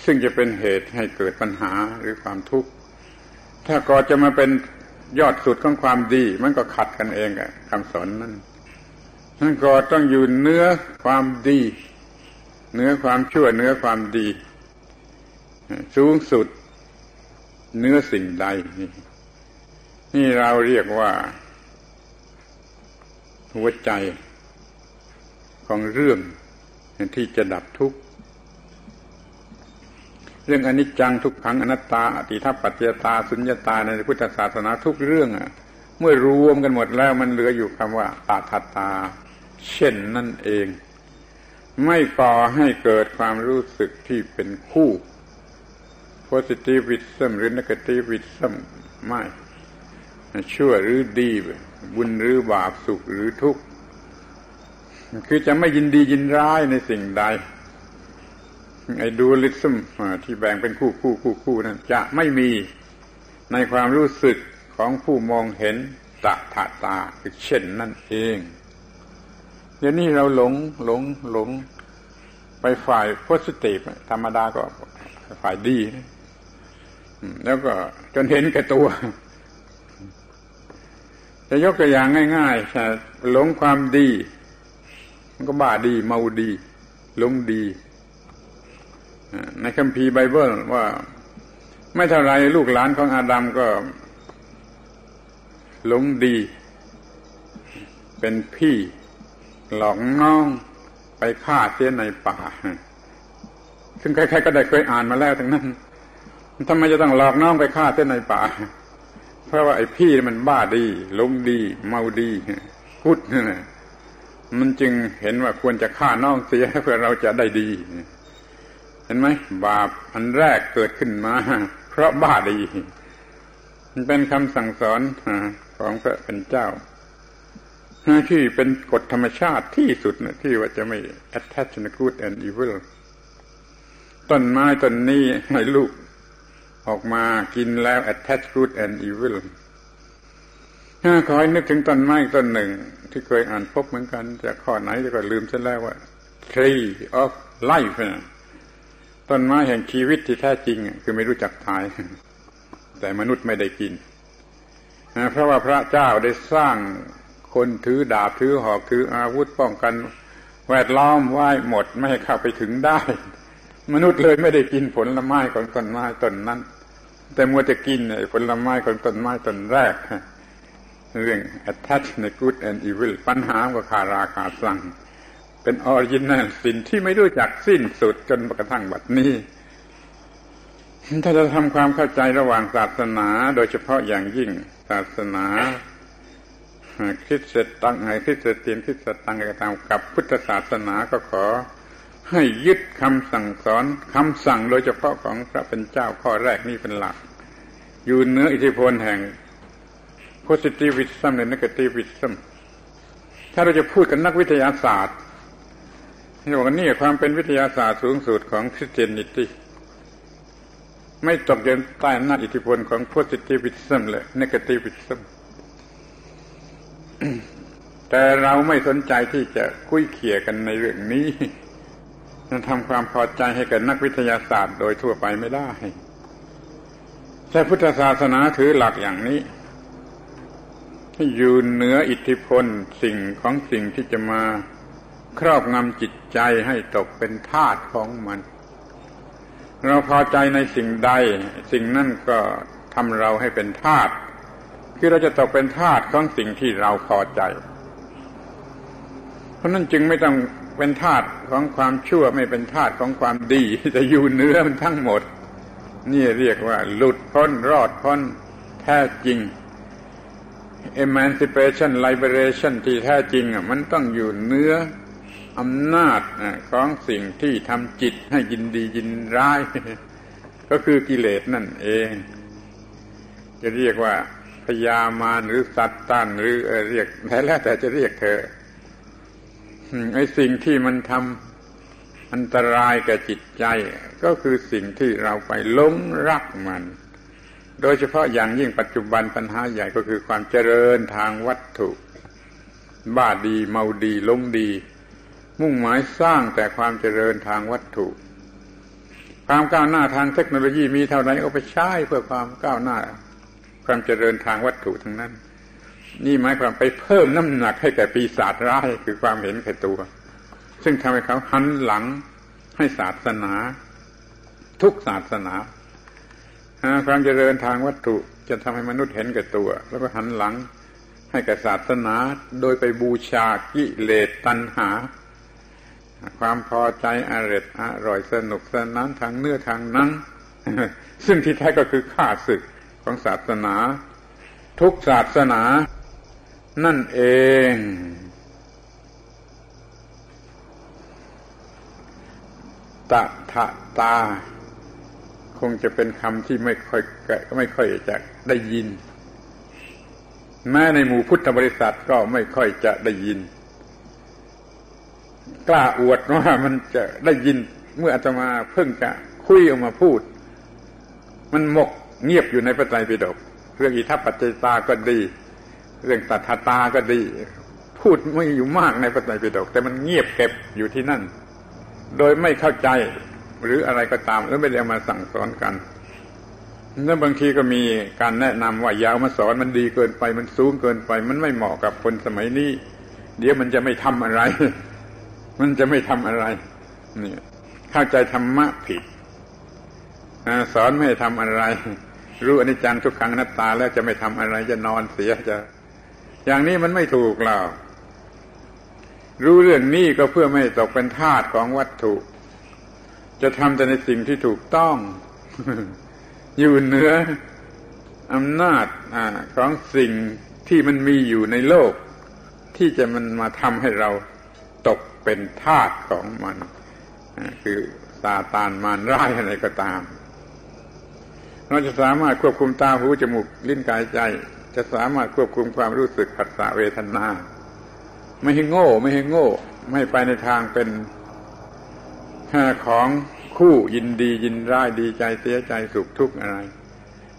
ซึ่งจะเป็นเหตุให้เกิดปัญหาหรือความทุกข์ถ้ากอดจะมาเป็นยอดสุดของความดีมันก็ขัดกันเองกับคำสอนนั้นนั่นก็ต้องอยู่เหนือความดีเหนือความชั่วเหนือความดีสูงสุดเหนือสิ่งใดนี่เราเรียกว่าหัวใจของเรื่องที่จะดับทุกข์เรื่องอนิจจังทุกขังอนัตตาอติทัปปัจจยตาสุญญตาในพุทธศาสนาทุกเรื่องเมื่อรวมกันหมดแล้วมันเหลืออยู่คำว่าตถาตาเช่นนั่นเองไม่ก่อให้เกิดความรู้สึกที่เป็นคู่ positivism หรือ negativism ไม่ชั่วหรือดีบุญหรือบาปสุขหรือทุกข์คือจะไม่ยินดียินร้ายในสิ่งใดไอ้ดูลิซึมที่แบ่งเป็นคู่นั่นจะไม่มีในความรู้สึกของผู้มองเห็นตถาตาคือเช่นนั่นเองเดี๋ยวนี้เราหลงไปฝ่ายโพสิทีฟธรรมดาก็ฝ่ายดีแล้วก็จนเห็นแก่ตัวจะยกตัวอย่างง่ายๆหลงความดีมันก็บ้าดีเมาดีหลงดีในคัมภีร์ไบเบิลว่าไม่เท่าไรลูกหลานของอาดัมก็หลงดีเป็นพี่หลอกน้องไปฆ่าเสียในป่าซึ่งใครๆก็ได้เคยอ่านมาแล้วทั้งนั้นทำไมจะต้องหลอกน้องไปฆ่าเสียในป่าเพราะว่าไอ้พี่มันบ้าดีหลงดีเมาดีกุดมันจึงเห็นว่าควรจะฆ่าน้องเสียเพื่อเราจะได้ดีเห็นไหมบาปอันแรกเกิดขึ้นมาเพราะบ้าดีมันเป็นคำสั่งสอนของพระเป็นเจ้าที่เป็นกฎธรรมชาติที่สุดนะที่ว่าจะไม่ attach to good and evil ต้นไม้ต้นนี้ไม่ลูกออกมากินแล้ว attach good and evil ขอให้นึกถึงต้นไม้ต้นหนึ่งที่เคยอ่านพบเหมือนกันจากข้อไหนแต่ก็ลืมซะแล้วว่า tree of life ต้นไม้แห่งชีวิตที่แท้จริงคือไม่รู้จักตายแต่มนุษย์ไม่ได้กินเพราะว่าพระเจ้าได้สร้างคนถือดาบถือหอกถืออาวุธป้องกันแวดล้อมไว้หมดไม่ให้เข้าไปถึงได้มนุษย์เลยไม่ได้กินผลไม้ของต้นไม้ต้นนั้นแต่มัวจะกินผลไม้ของต้นไม้ต้นแรกเรื่อง attach ใน good and evil ปัญหาก็คาราคาซังเป็น original sin ที่ไม่รู้จักสิ้นสุดจนกระทั่งบัดนี้ถ้าจะทำความเข้าใจระหว่างศาสนาโดยเฉพาะอย่างยิ่งศาสนาคริสต์ตั้งไงคริสต์เตียนคริสต์ตั้งกระทำกับพุทธศาสนาก็ขอให้ยึดคำสั่งสอนคำสั่งโดยเฉพาะของพระเป็นเจ้าข้อแรกนี่เป็นหลักอยู่เหนืออิทธิพลแห่ง positivism และ negativism ถ้าเราจะพูดกันนักวิทยาศาสตร์นี่บอกว่านี่ความเป็นวิทยาศาสตร์สูงสุดของ Christianity ไม่ตกอยู่ใต้อำนาจอิทธิพลของ positivism และ negativismแต่เราไม่สนใจที่จะคุยเขี่ยกันในเรื่องนี้มันทำความพอใจให้กับนักวิทยาศาสตร์โดยทั่วไปไม่ได้แต่พุทธศาสนาถือหลักอย่างนี้ที่อยู่เหนืออิทธิพลสิ่งของสิ่งที่จะมาครอบงำจิตใจให้ตกเป็นทาสของมันเราพอใจในสิ่งใดสิ่งนั้นก็ทำเราให้เป็นทาสคือเราจะตกเป็นทาสของสิ่งที่เราพอใจเพราะนั้นจึงไม่ต้องเป็นทาสของความชั่วไม่เป็นทาสของความดีจะอยู่เนื้อมันทั้งหมดนี่เรียกว่าหลุดพ้นรอดพ้นแท้จริง Emancipation Liberation ที่แท้จริงมันต้องอยู่เนื้ออำนาจของสิ่งที่ทำจิตให้ยินดียินร้ายก็คือกิเลสนั่นเองจะเรียกว่าพยามารหรือสัตตันหรือเรียกแล้วแต่จะเรียกเธอไอ้สิ่งที่มันทำอันตรายแก่จิตใจก็คือสิ่งที่เราไปหลงรักมันโดยเฉพาะอย่างยิ่งปัจจุบันปัญหาใหญ่ก็คือความเจริญทางวัตถุบ้าดีเมาดีหลงดีมุ่งหมายสร้างแต่ความเจริญทางวัตถุความก้าวหน้าทางเทคโนโลยีมีเท่าไหร่เอาไปใช้เพื่อความก้าวหน้าความเจริญทางวัตถุทั้งนั้นนี่หมายความไปเพิ่มน้ำหนักให้แก่ปีศาจร้ายคือความเห็นแก่ตัวซึ่งทำให้เขาหันหลังให้ศาสนาทุกศาสนาความเจริญทางวัตถุจะทำให้มนุษย์เห็นแก่ตัวแล้วก็หันหลังให้แก่ศาสนาโดยไปบูชากิเลสตัณหาความพอใจอร่อยอร่อยสนุกสนานทางเนื้อทางหนัง ซึ่งที่แท้ก็คือข้าศึกของศาสนาทุกศาสนานั่นเองตะทะตาคงจะเป็นคำที่ไม่ค่อยจะได้ยินแม้ในหมู่พุทธบริษัทก็ไม่ค่อยจะได้ยินกล้าอวดว่ามันจะได้ยินเมื่ออาตมาเพิ่งจะคุยออกมาพูดมันหมกเงียบอยู่ในพระไตรปิฎกเรื่องอิทัปปัจจยตาก็ดีเรื่องตถาตาก็ดีพูดไม่อยู่มากในพระไตรปิฎกแต่มันเงียบเก็บอยู่ที่นั่นโดยไม่เข้าใจหรืออะไรก็ตามแล้วไม่ได้มาสั่งสอนกันแล้วบางทีก็มีการแนะนำว่าอย่ามาสอนมันดีเกินไปมันสูงเกินไปมันไม่เหมาะกับคนสมัยนี้เดี๋ยวมันจะไม่ทำอะไรมันจะไม่ทำอะไรนี่เข้าใจธรรมะผิดสอนไม่ทำอะไรรู้อนิจจังทุกขังอนัตตาแล้วจะไม่ทำอะไรจะนอนเสียจะอย่างนี้มันไม่ถูกเรารู้เรื่องนี้ก็เพื่อไม่ตกเป็นทาสของวัตถุจะทำแต่ในสิ่งที่ถูกต้อง อยู่เหนืออำนาจของสิ่งที่มันมีอยู่ในโลกที่จะมันมาทำให้เราตกเป็นทาสของมันคือซาตานมารร้ายอะไรก็ตามเราจะสามารถควบคุมตาหูจมูกลิ้นกายใจจะสามารถควบคุมความรู้สึกผัสสะเวทนาไม่ให้โง่ไม่ให้ไปในทางเป็นของ คู่ยินดียินร้ายดีใจเสียใจสุขทุกข์อะไร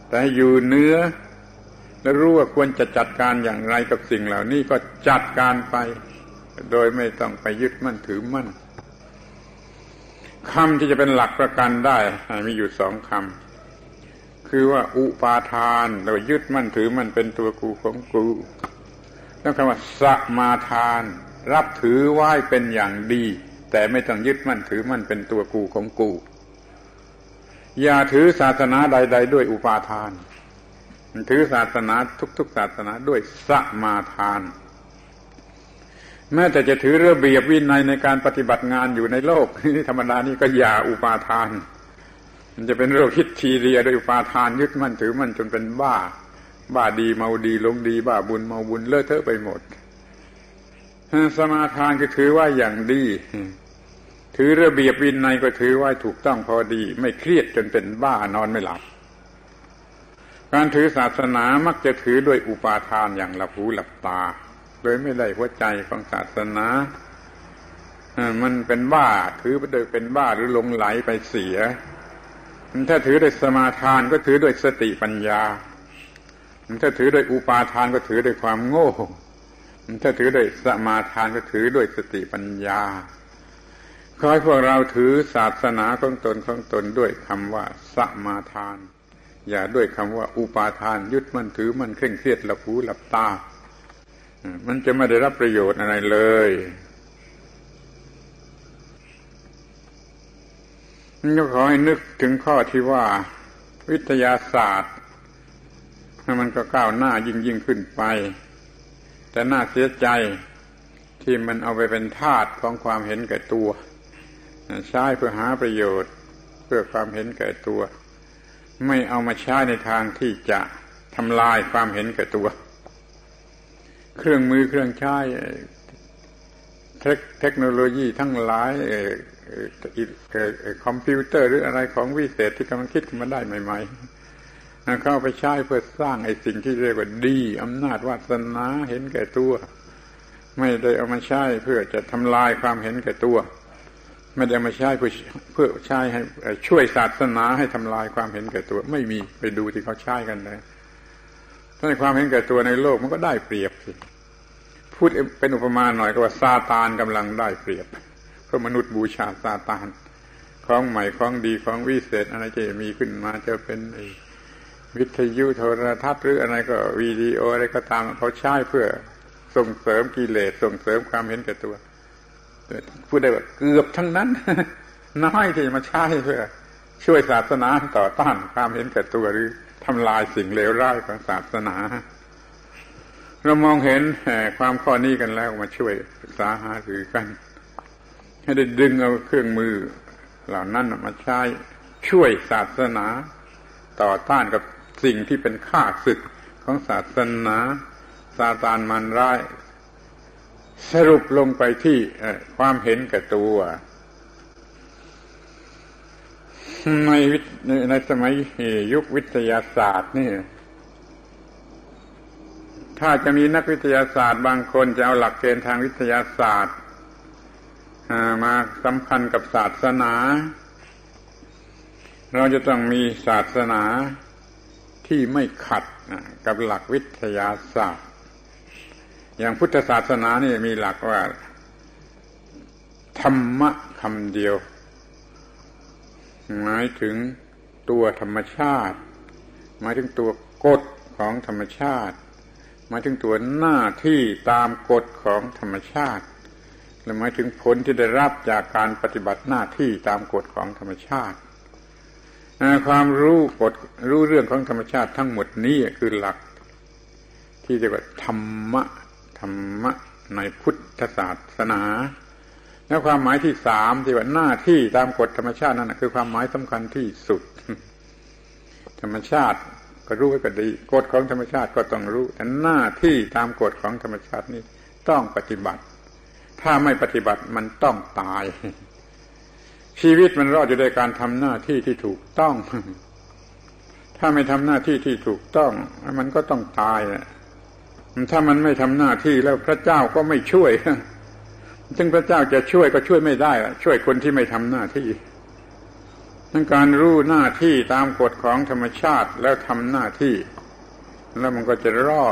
แต่ให้อยู่เนื้อและรู้ว่าควรจะจัดการอย่างไรกับสิ่งเหล่านี้ก็จัดการไปโดยไม่ต้องไปยึดมั่นถือมั่นคำที่จะเป็นหลักประกันได้มีอยู่สองคำคือว่าอุปาทานเรายึดมั่นถือมันเป็นตัวกูของกูแล้วคำว่าสมาทานรับถือไว้เป็นอย่างดีแต่ไม่ต้องยึดมั่นถือมันเป็นตัวกูของกูอย่าถือศาสนาใดๆด้วยอุปาทานถือศาสนาทุกๆศาสนาด้วยสมาทานแม้แต่จะถือระเบียบวินัยในการปฏิบัติงานอยู่ในโลกนี่ธรรมดานี่ก็อย่าอุปาทานมันจะเป็นโรคฮิตทีเรียโดยอุปาทานยึดมั่นถือมั่นจนเป็นบ้าบ้าดีเมาดีลงดีบ้าบุญเมาบุญเลอะเทอะไปหมดสมาทานก็ถือว่าอย่างดีถือระเบียบวินัยก็ถือว่าถูกต้องพอดีไม่เครียดจนเป็นบ้านอนไม่หลับการถือศาสนามักจะถือด้วยอุปาทานอย่างหลับหูหลับตาโดยไม่ได้หัวใจของศาสนามันเป็นบ้าถือไปโดยเป็นบ้าหรือหลงไหลไปเสียถ้าถือด้วยสมาทานก็ถือด้วยสติปัญญาถ้าถือด้วยอุปาทานก็ถือด้วยความโง่ถ้าถือด้วยสมาทานก็ถือด้วยสติปัญญาขอให้พวกเราถือศาสนาของตนด้วยคำว่าสมาทานอย่าด้วยคำว่าอุปาทานยึดมั่นถือมั่นเคร่งเครียดหลับหูหลับตามันจะไม่ได้รับประโยชน์อะไรเลยก็ขอให้นึกถึงข้อที่ว่าวิทยาศาสตร์มันก็ก้าวหน้ายิ่งขึ้นไปแต่น่าเสียใจที่มันเอาไปเป็นทาสของความเห็นแก่ตัวใช้เพื่อหาประโยชน์เพื่อความเห็นแก่ตัวไม่เอามาใช้ในทางที่จะทำลายความเห็นแก่ตัวเครื่องมือเครื่องใช้เทคโนโลยีทั้งหลายคอมพิวเตอร์หรืออะไรของวิเศษที่กำลังคิดขึ้นมาได้ใหม่ๆเข้าไปใช้เพื่อสร้างไอ้สิ่งที่เรียกว่าดีอำนาจวาสนาเห็นแก่ตัวไม่ได้เอามาใช้เพื่อจะทำลายความเห็นแก่ตัวไม่ได้เอามาใช้เพื่อใช้ให้ช่วยศาสนาให้ทำลายความเห็นแก่ตัวไม่มีไปดูที่เขาใช้กันเลยถ้าในความเห็นแก่ตัวในโลกมันก็ได้เปรียบสิพูดเป็นอุปมาหน่อยก็ว่าซาตานกำลังได้เปรียบเพราะมนุษย์บูชาซาตานของใหม่ของดีของวิเศษอะไรจะมีขึ้นมาจะเป็นวิทยุโทรทัศน์หรืออะไรก็วิดีโออะไรก็ตามเขาใช้เพื่อส่งเสริมกิเลสส่งเสริมความเห็นแก่ตัวพูดได้ว่าเกือบทั้งนั้นน้อยที่มาใช้เพื่อช่วยศาสนาต่อต้านความเห็นแก่ตัวหรือทำลายสิ่งเลวร้ายของศาสนาเรามองเห็นความข้อนี้กันแล้วมาช่วยศึกษาหารือกันให้ได้ดึงเอาเครื่องมือเหล่านั้นมาใช้ช่วยศาสนาต่อต้านกับสิ่งที่เป็นข้าศึกของศาสนาซาตานมารร้ายสรุปลงไปที่ความเห็นแก่ตัวในสมัยยุควิทยาศาสตร์นี่ถ้าจะมีนักวิทยาศาสตร์บางคนจะเอาหลักเกณฑ์ทางวิทยาศาสตร์มาสัมพันธ์กับศาสนาเราจะต้องมีศาสนาที่ไม่ขัดกับหลักวิทยาศาสตร์อย่างพุทธศาสนานี่มีหลักว่าธรรมะคำเดียวหมายถึงตัวธรรมชาติหมายถึงตัวกฎของธรรมชาติหมายถึงตัวหน้าที่ตามกฎของธรรมชาติและหมายถึงผลที่ได้รับจากการปฏิบัติหน้าที่ตามกฎของธรรมชาติความรู้กฎรู้เรื่องของธรรมชาติทั้งหมดนี้คือหลักที่เรียกว่าธรรมะในพุทธศาสนาแล้วความหมายที่สามที่ว่าหน้าที่ตามกฎธรรมชาตินั่นคือความหมายสำคัญที่สุดธรรมชาติก็รู้ไว้ก็ดีกฎของธรรมชาติก็ต้องรู้แต่หน้าที่ตามกฎของธรรมชาตินี่ต้องปฏิบัติถ้าไม่ปฏิบัติมันต้องตายชีวิตมันรอดอยู่ด้วยการทำหน้าที่ที่ถูกต้องถ้าไม่ทำหน้าที่ที่ถูกต้องมันก็ต้องตายถ้ามันไม่ทำหน้าที่แล้วพระเจ้าก็ไม่ช่วยซึ่งพระเจ้าจะช่วยก็ช่วยไม่ได้ช่วยคนที่ไม่ทำหน้าที่ ทั้งการรู้หน้าที่ตามกฎของธรรมชาติแล้วทำหน้าที่แล้วมันก็จะรอ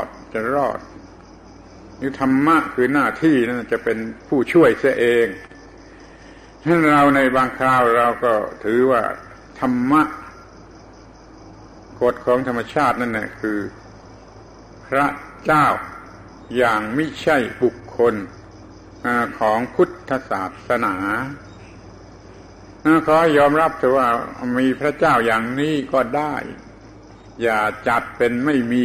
ดนี่ธรรมะคือหน้าที่นั่นจะเป็นผู้ช่วยเสียเองถ้าเราในบางคราวเราก็ถือว่าธรรมะกฎของธรรมชาตินั่นแหละคือพระเจ้าอย่างไม่ใช่บุคคลของพุทธศาสนาขอยอมรับเถอะว่ามีพระเจ้าอย่างนี้ก็ได้อย่าจัดเป็นไม่มี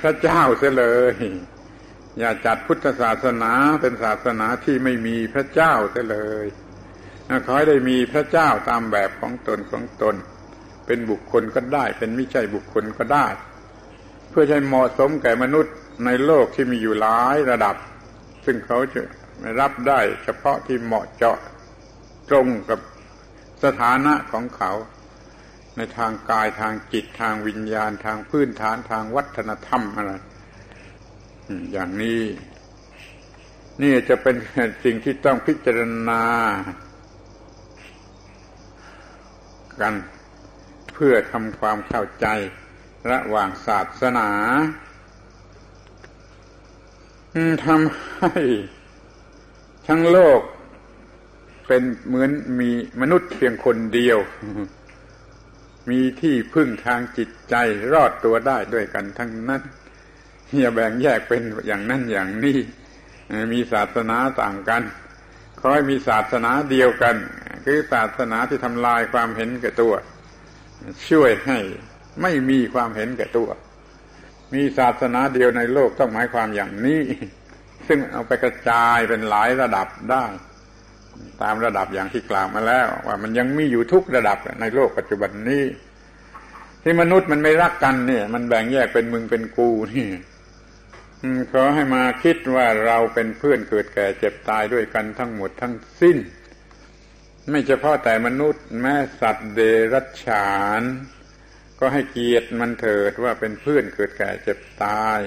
พระเจ้าเสียเลยอย่าจัดพุทธศาสนาเป็นศาสนาที่ไม่มีพระเจ้าเสียเลยขอให้ได้มีพระเจ้าตามแบบของตนเป็นบุคคลก็ได้เป็นไม่ใช่บุคคลก็ได้เพื่อให้เหมาะสมแก่มนุษย์ในโลกที่มีอยู่หลายระดับซึ่งเขาจะรับได้เฉพาะที่เหมาะเจาะตรงกับสถานะของเขาในทางกายทางจิตทางวิญญาณทางพื้นฐานทางวัฒนธรรมอะไรอย่างนี้นี่จะเป็นสิ่งที่ต้องพิจารณากันเพื่อทำความเข้าใจระหว่างศาสนาทำให้ทั้งโลกเป็นเหมือนมีมนุษย์เพียงคนเดียวมีที่พึ่งทางจิตใจรอดตัวได้ด้วยกันทั้งนั้นอย่าแบ่งแยกเป็นอย่างนั้นอย่างนี้มีศาสนาต่างกันขอให้มีศาสนาเดียวกันคือศาสนาที่ทำลายความเห็นแก่ตัวช่วยให้ไม่มีความเห็นแก่ตัวมีศาสนาเดียวในโลกต้องหมายความอย่างนี้ซึ่งเอาไปกระจายเป็นหลายระดับได้ตามระดับอย่างที่กล่าวมาแล้วว่ามันยังมีอยู่ทุกระดับในโลกปัจจุบันนี้ที่มนุษย์มันไม่รักกันเนี่ยมันแบ่งแยกเป็นมึงเป็นกูนี่ขอให้มาคิดว่าเราเป็นเพื่อนเกิดแก่เจ็บตายด้วยกันทั้งหมดทั้งสิ้นไม่เฉพาะแต่มนุษย์แม้สัตว์เดรัจฉานก็ให้เกียรติมันเถิดว่าเป็นเพื่อนเกิดแก่เจ็บตาย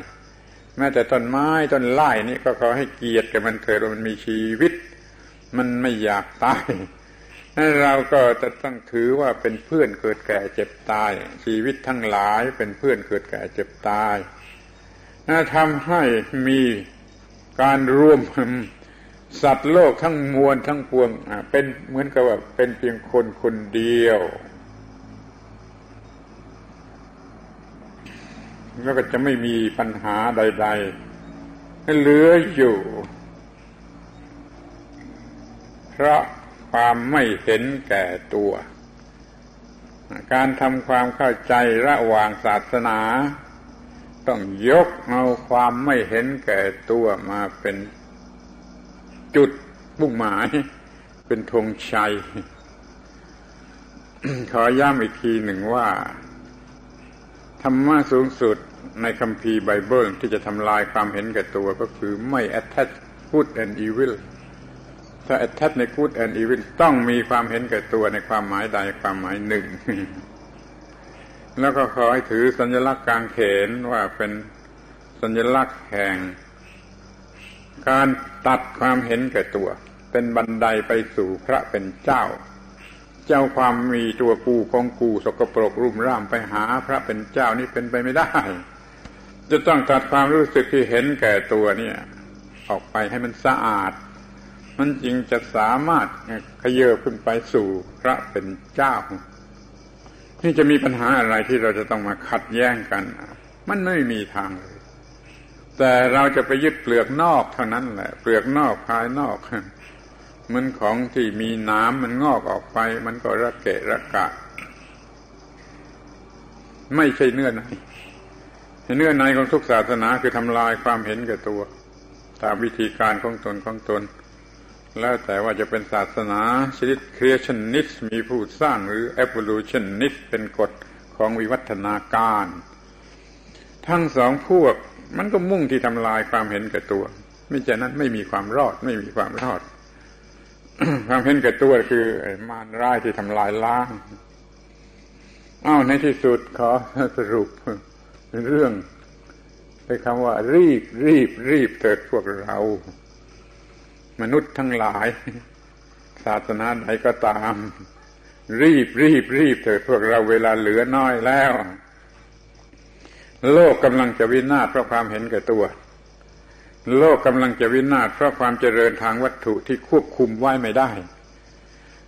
แม้แต่ต้นไม้ต้นไร่นี่ก็ขอให้เกียรติแก่มันเถิดว่ามันมีชีวิตมันไม่อยากตายเราก็จะต้องถือว่าเป็นเพื่อนเกิดแก่เจ็บตายชีวิตทั้งหลายเป็นเพื่อนเกิดแก่เจ็บตายทำให้มีการรวมสัตว์โลกทั้งมวลทั้งปวงเป็นเหมือนกับว่าเป็นเพียงคนคนเดียวแล้วก็จะไม่มีปัญหาใดๆเหลืออยู่เพราะความไม่เห็นแก่ตัวการทำความเข้าใจระหว่างศาสนาต้องยกเอาความไม่เห็นแก่ตัวมาเป็นจุดมุ่งหมายเป็นธงชัย ขอย้ำอีกทีหนึ่งว่าธรรมะสูงสุดในคัมภีร์ไบเบิลที่จะทำลายความเห็นแก่ตัวก็คือไม่ attach good and evil ถ้า attach ใน good and evil ต้องมีความเห็นแก่ตัวในความหมายใดความหมายหนึ่ง แล้วก็ขอให้ถือสัญลักษณ์กางเขนว่าเป็นสัญลักษณ์แห่งการตัดความเห็นแก่ตัวเป็นบันไดไปสู่พระเป็นเจ้าเจ้าความมีตัวกูของกูสกปรกรุ่มร่ามไปหาพระเป็นเจ้านี่เป็นไปไม่ได้จะต้องตัดความรู้สึกที่เห็นแก่ตัวเนี่ยออกไปให้มันสะอาดมันจึงจะสามารถขยเยอขึ้นไปสู่พระเป็นเจ้านี่จะมีปัญหาอะไรที่เราจะต้องมาขัดแย้งกันมันไม่มีทางเลยแต่เราจะไปยึดเปลือกนอกเท่านั้นแหละเปลือกนอกภายนอกมันของที่มีน้ำมันงอกออกไปมันก็ระเกะระกะไม่ใช่เนื้อในเนื้อในของทุกศาสนาคือทำลายความเห็นแก่ตัวตามวิธีการของตนแล้วแต่ว่าจะเป็นศาสนาชนิด creationist มีผู้สร้างหรือ evolutionist เป็นกฎของวิวัฒนาการทั้งสองพวกมันก็มุ่งที่ทำลายความเห็นแก่ตัวไม่เช่นนั้นไม่มีความรอดความเห็นแก่ตัวคือมารร้ายที่ทำลายล้างในที่สุดขอสรุปเรื่องในคำว่ารีบเถิดพวกเรามนุษย์ทั้งหลายศาสนาไหนก็ตาม รีบเถอะพวกเราเวลาเหลือน้อยแล้วโลกกำลังจะวินาศเพราะความเห็นแก่ตัวโลกกำลังจะวินาศเพราะความเจริญทางวัตถุที่ควบคุมไว้ไม่ได้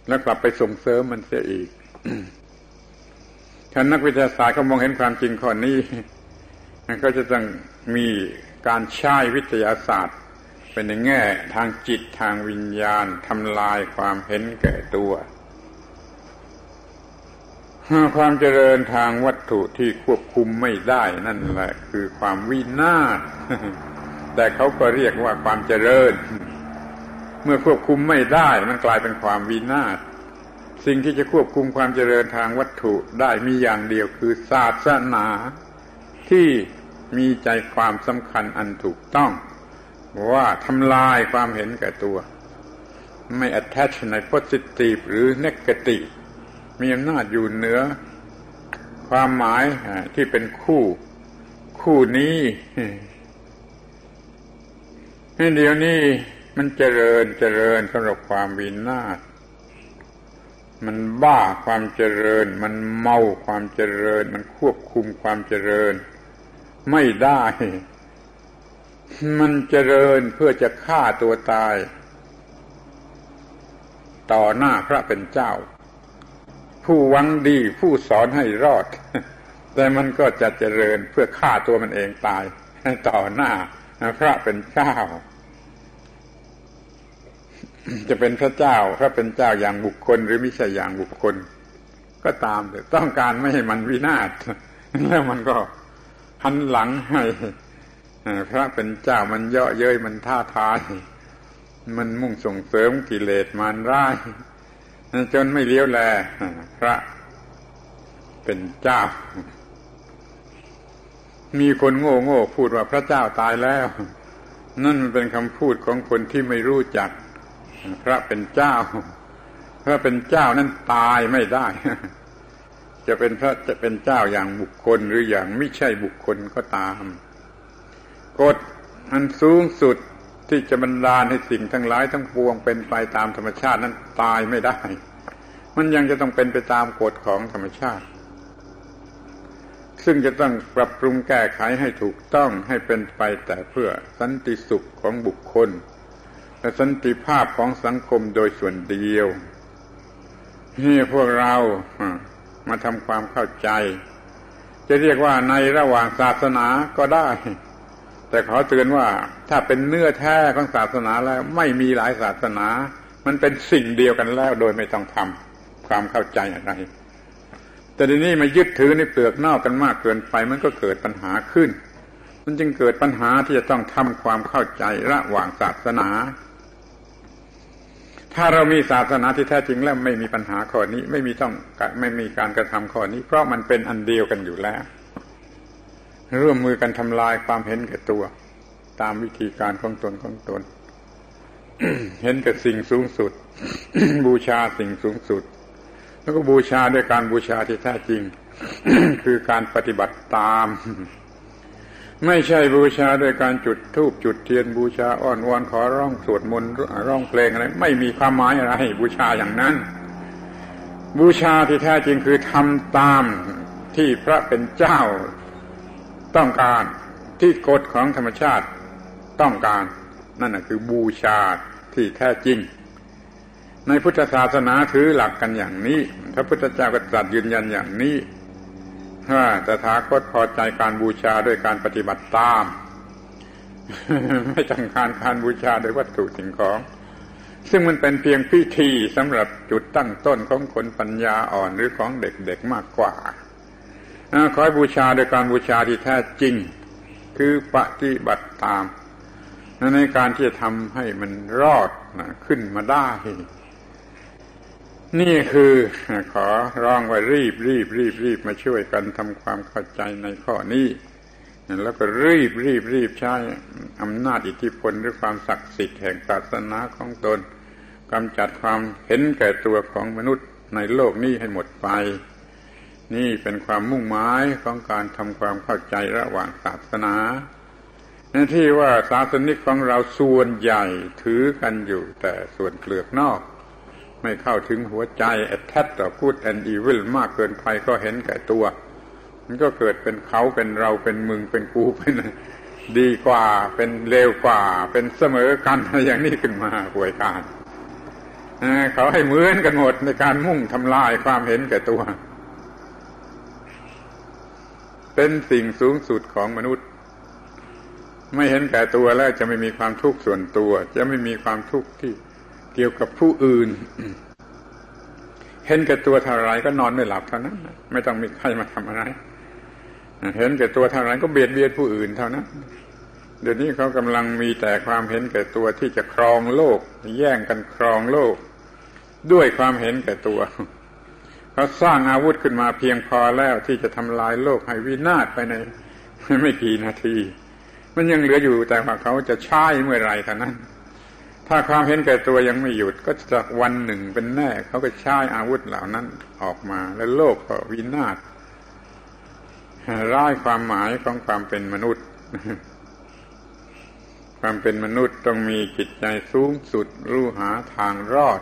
แล้วกลับไปส่งเสริมมันเสียอีก ท่านนักวิทยาศาสตร์ก็มองเห็นความจริงข้อนี้ก็จะต้องมีการใช้วิทยาศาสตร์เป็นในแง่ทางจิตทางวิญญาณทำลายความเห็นแก่ตัวความเจริญทางวัตถุที่ควบคุมไม่ได้นั่นแหละคือความวินาศแต่เขาก็เรียกว่าความเจริญเมื่อควบคุมไม่ได้มันกลายเป็นความวินาศสิ่งที่จะควบคุมความเจริญทางวัตถุได้มีอย่างเดียวคือศาสนาที่มีใจความสำคัญอันถูกต้องว่าทำลายความเห็นแก่ตัวไม่ attach ใน positive หรือ negative มีอำนาจอยู่เหนือความหมายที่เป็นคู่นี้ให้เดี๋ยวนี้มันเจริญสำหรับความวินาศมันบ้าความเจริญมันเมาความเจริญมันควบคุมความเจริญไม่ได้มันเจริญเพื่อจะฆ่าตัวตายต่อหน้าพระเป็นเจ้าผู้หวังดีผู้สอนให้รอดแต่มันก็จะเจริญเพื่อฆ่าตัวมันเองตายต่อหน้าพระเป็นเจ้าจะเป็นพระเจ้าพระเป็นเจ้าอย่างบุคคลหรือไม่ใช่อย่างบุคคลก็ตามแต่ต้องการไม่ให้มันวินาศแล้วมันก็หันหลังให้พระเป็นเจ้ามันเยาะเย้ยมันท้าทายมันมุ่งส่งเสริมกิเลสมารร้ายจนไม่เลี้ยวแลพระเป็นเจ้ามีคนโง่พูดว่าพระเจ้าตายแล้วนั่นมันเป็นคำพูดของคนที่ไม่รู้จักพระเป็นเจ้าพระเป็นเจ้านั้นตายไม่ได้จะเป็นพระจะเป็นเจ้าอย่างบุคคลหรืออย่างไม่ใช่บุคคลก็ตามกฎอันสูงสุดที่จะบันดาลให้สิ่งทั้งหลายทั้งปวงเป็นไปตามธรรมชาตินั้นตายไม่ได้มันยังจะต้องเป็นไปตามกฎของธรรมชาติซึ่งจะต้องปรับปรุงแก้ไขให้ถูกต้องให้เป็นไปแต่เพื่อสันติสุขของบุคคลและสันติภาพของสังคมโดยส่วนเดียวนี่พวกเรามาทำความเข้าใจจะเรียกว่าในระหว่างศาสนาก็ได้แต่ขอเตือนว่าถ้าเป็นเนื้อแท้ของศาสนาแล้วไม่มีหลายศาสนามันเป็นสิ่งเดียวกันแล้วโดยไม่ต้องทำความเข้าใจอะไรแต่ทีนี้มายึดถือในเปลือกนอกกันมากเกินไปมันก็เกิดปัญหาขึ้นมันจึงเกิดปัญหาที่จะต้องทำความเข้าใจระหว่างศาสนาถ้าเรามีศาสนาที่แท้จริงแล้วไม่มีปัญหาข้อนี้ไม่มีการกระทำข้อนี้เพราะมันเป็นอันเดียวกันอยู่แล้วร่วมมือกันทำลายความเห็นแก่ตัวตามวิธีการของตนเห็นแก่สิ่งสูงสุด บูชาสิ่งสูงสุดแล้วก็บูชาด้วยการบูชาที่แท้จริง คือการปฏิบัติตาม ไม่ใช่บูชาด้วยการจุดธูปจุดเทียนบูชาอ้อนวอนขอร้องสวดมนต์ร้องเพลงอะไรไม่มีความหมายอะไรบูชาอย่างนั้นบูชาที่แท้จริงคือทำตามที่พระเป็นเจ้าต้องการที่กฎของธรรมชาติต้องการนั่นน่ะคือบูชาที่แท้จริงในพุทธศาสนาถือหลักกันอย่างนี้พระพุทธเจ้าก็ตรัสยืนยันอย่างนี้ว่าตถาคตพอใจการบูชาด้วยการปฏิบัติตาม ไม่ต้องการบูชาโดยวัตถุสิ่งของซึ่งมันเป็นเพียงพิธีสำหรับจุดตั้งต้นของคนปัญญาอ่อนหรือของเด็กๆมากกว่าขอให้บูชาโดยการบูชาที่แท้จริงคือปฏิบัติตามในการที่จะทำให้มันรอดขึ้นมาได้นี่คือขอร้องว่ารีบมาช่วยกันทำความเข้าใจในข้อนี้แล้วก็รีบใช้อำนาจอิทธิพลหรือความศักดิ์สิทธิ์แห่งศาสนาของตนกำจัดความเห็นแก่ตัวของมนุษย์ในโลกนี้ให้หมดไปนี่เป็นความมุ่งหมายของการทำความเข้าใจระหว่างศาสนาในที่ว่าศาสนิกของเราส่วนใหญ่ถือกันอยู่แต่ส่วนเปลือกนอก ไม่เข้าถึงหัวใจ attached ต่อ good and evil มากเกินไปก็เห็นแก่ตัวมันก็เกิดเป็นเขาเป็นเราเป็นมึงเป็นกูเป็นดีกว่าเป็นเลวกว่าเป็นเสมอกันอะไรอย่างนี้ขึ้นมาห่วยการเขาให้เหมือนกันหมดในการมุ่งทำลายความเห็นแก่ตัวเป็นสิ่งสูงสุดของมนุษย์ไม่เห็นแก่ตัวแล้วจะไม่มีความทุกข์ส่วนตัวจะไม่มีความทุกข์ที่เกี่ยวกับผู้อื่น เห็นแก่ตัวเท่าไรก็นอนไม่หลับเท่านั้นไม่ต้องมีใครมาทำอะไรเห็นแก่ตัวเท่าไรก็เบียดเบียนผู้อื่นเท่านั้นเดี๋ยวนี้เขากำลังมีแต่ความเห็นแก่ตัวที่จะครองโลกแย่งกันครองโลกด้วยความเห็นแก่ตัวเขาสร้างอาวุธขึ้นมาเพียงพอแล้วที่จะทำลายโลกให้วินาศไปในไม่กี่นาทีมันยังเหลืออยู่แต่ว่าเขาจะใช้เมื่อไรเท่านั้นถ้าความเห็นแก่ตัวยังไม่หยุดก็จะวันหนึ่งเป็นแน่เขาก็ใช้อาวุธเหล่านั้นออกมาและโลกก็วินาศร้ายความหมายของความเป็นมนุษย์ความเป็นมนุษย์ต้องมีจิตใจสูงสุดรู้หาทางรอด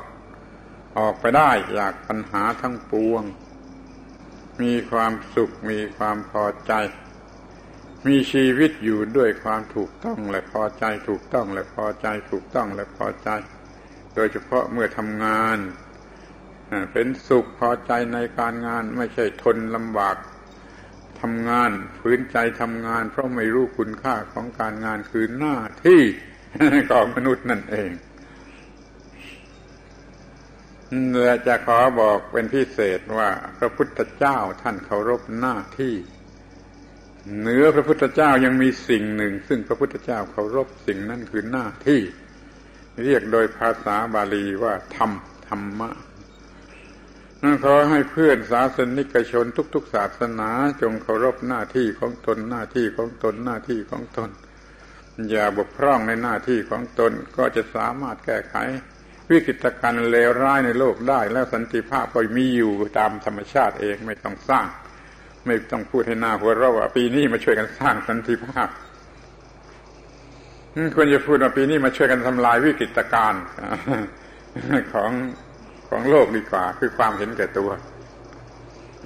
ออกไปได้จากปัญหาทั้งปวงมีความสุขมีความพอใจมีชีวิตอยู่ด้วยความถูกต้องและพอใจถูกต้องและพอใจถูกต้องและพอใจโดยเฉพาะเมื่อทำงานเป็นสุขพอใจในการงานไม่ใช่ทนลำบากทำงานฝืนใจทำงานเพราะไม่รู้คุณค่าของการงานคือหน้าที่ของมนุษย์นั่นเองและจะขอบอกเป็นพิเศษว่าพระพุทธเจ้าท่านเคารพหน้าที่เหนือพระพุทธเจ้ายังมีสิ่งหนึ่งซึ่งพระพุทธเจ้าเคารพสิ่งนั้นคือหน้าที่เรียกโดยภาษาบาลีว่าธรรมธรรมะขอให้เพื่อนศาสนิกชนทุกๆศาสนาจงเคารพหน้าที่ของตนหน้าที่ของตนหน้าที่ของตนอย่าบกพร่องในหน้าที่ของตนก็จะสามารถแก้ไขวิกฤตการณ์เลวร้ายในโลกได้แล้วสันติภาพก็มีอยู่ตามธรรมชาติเองไม่ต้องสร้างไม่ต้องพูดให้หน้าหัวเราะว่าปีนี้มาช่วยกันสร้างสันติภาพควรจะพูดว่าปีนี้มาช่วยกันทำลายวิกฤตการณ์ของโลกดีกว่าคือความเห็นแก่ตัว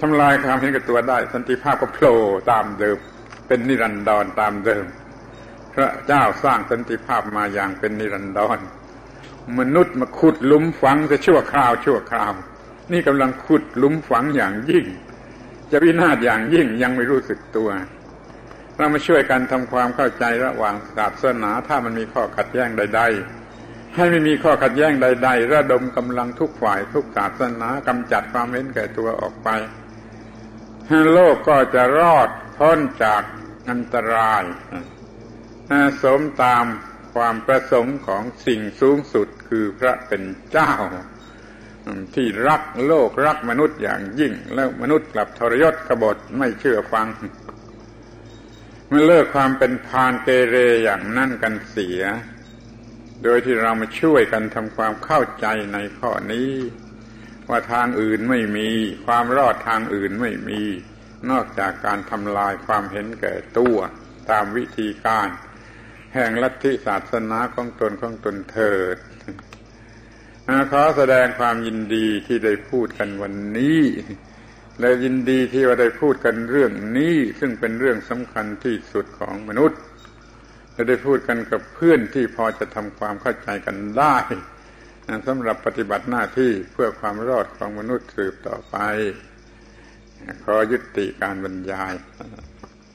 ทำลายความเห็นแก่ตัวได้สันติภาพก็โผล่ตามเดิมเป็นนิรันดรตามเดิมพระเจ้าสร้างสันติภาพมาอย่างเป็นนิรันดรมนุษย์มาขุดหลุมฝังจะชั่วคราวนี่กำลังขุดหลุมฝังอย่างยิ่งจะวินาศอย่างยิ่งยังไม่รู้สึกตัวเรามาช่วยกันทำความเข้าใจระหว่างศาสนาถ้ามันมีข้อขัดแย้งใดๆให้ไม่มีข้อขัดแย้งใดๆระดมกำลังทุกฝ่ายทุกศาสนากำจัดความเห็นแก่ตัวออกไปโลกก็จะรอดพ้นจากอันตรายสมตามความประสงค์ของสิ่งสูงสุดคือพระเป็นเจ้าที่รักโลกรักมนุษย์อย่างยิ่งแล้วมนุษย์กลับทรยศกบฏไม่เชื่อฟังมันเลิกความเป็นพาลเกเรอย่างนั้นกันเสียโดยที่เรามาช่วยกันทำความเข้าใจในข้อนี้ว่าทางอื่นไม่มีความรอดทางอื่นไม่มีนอกจากการทำลายความเห็นแก่ตัวตามวิธีการแห่งลัทธิศาสนาของตนเถิดขอแสดงความยินดีที่ได้พูดกันวันนี้และยินดีที่ว่าได้พูดกันเรื่องนี้ซึ่งเป็นเรื่องสำคัญที่สุดของมนุษย์และได้พูดกันกับเพื่อนที่พอจะทำความเข้าใจกันได้สำหรับปฏิบัติหน้าที่เพื่อความรอดของมนุษย์สืบต่อไปขอยุติการบรรยาย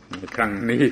ในครั้งนี้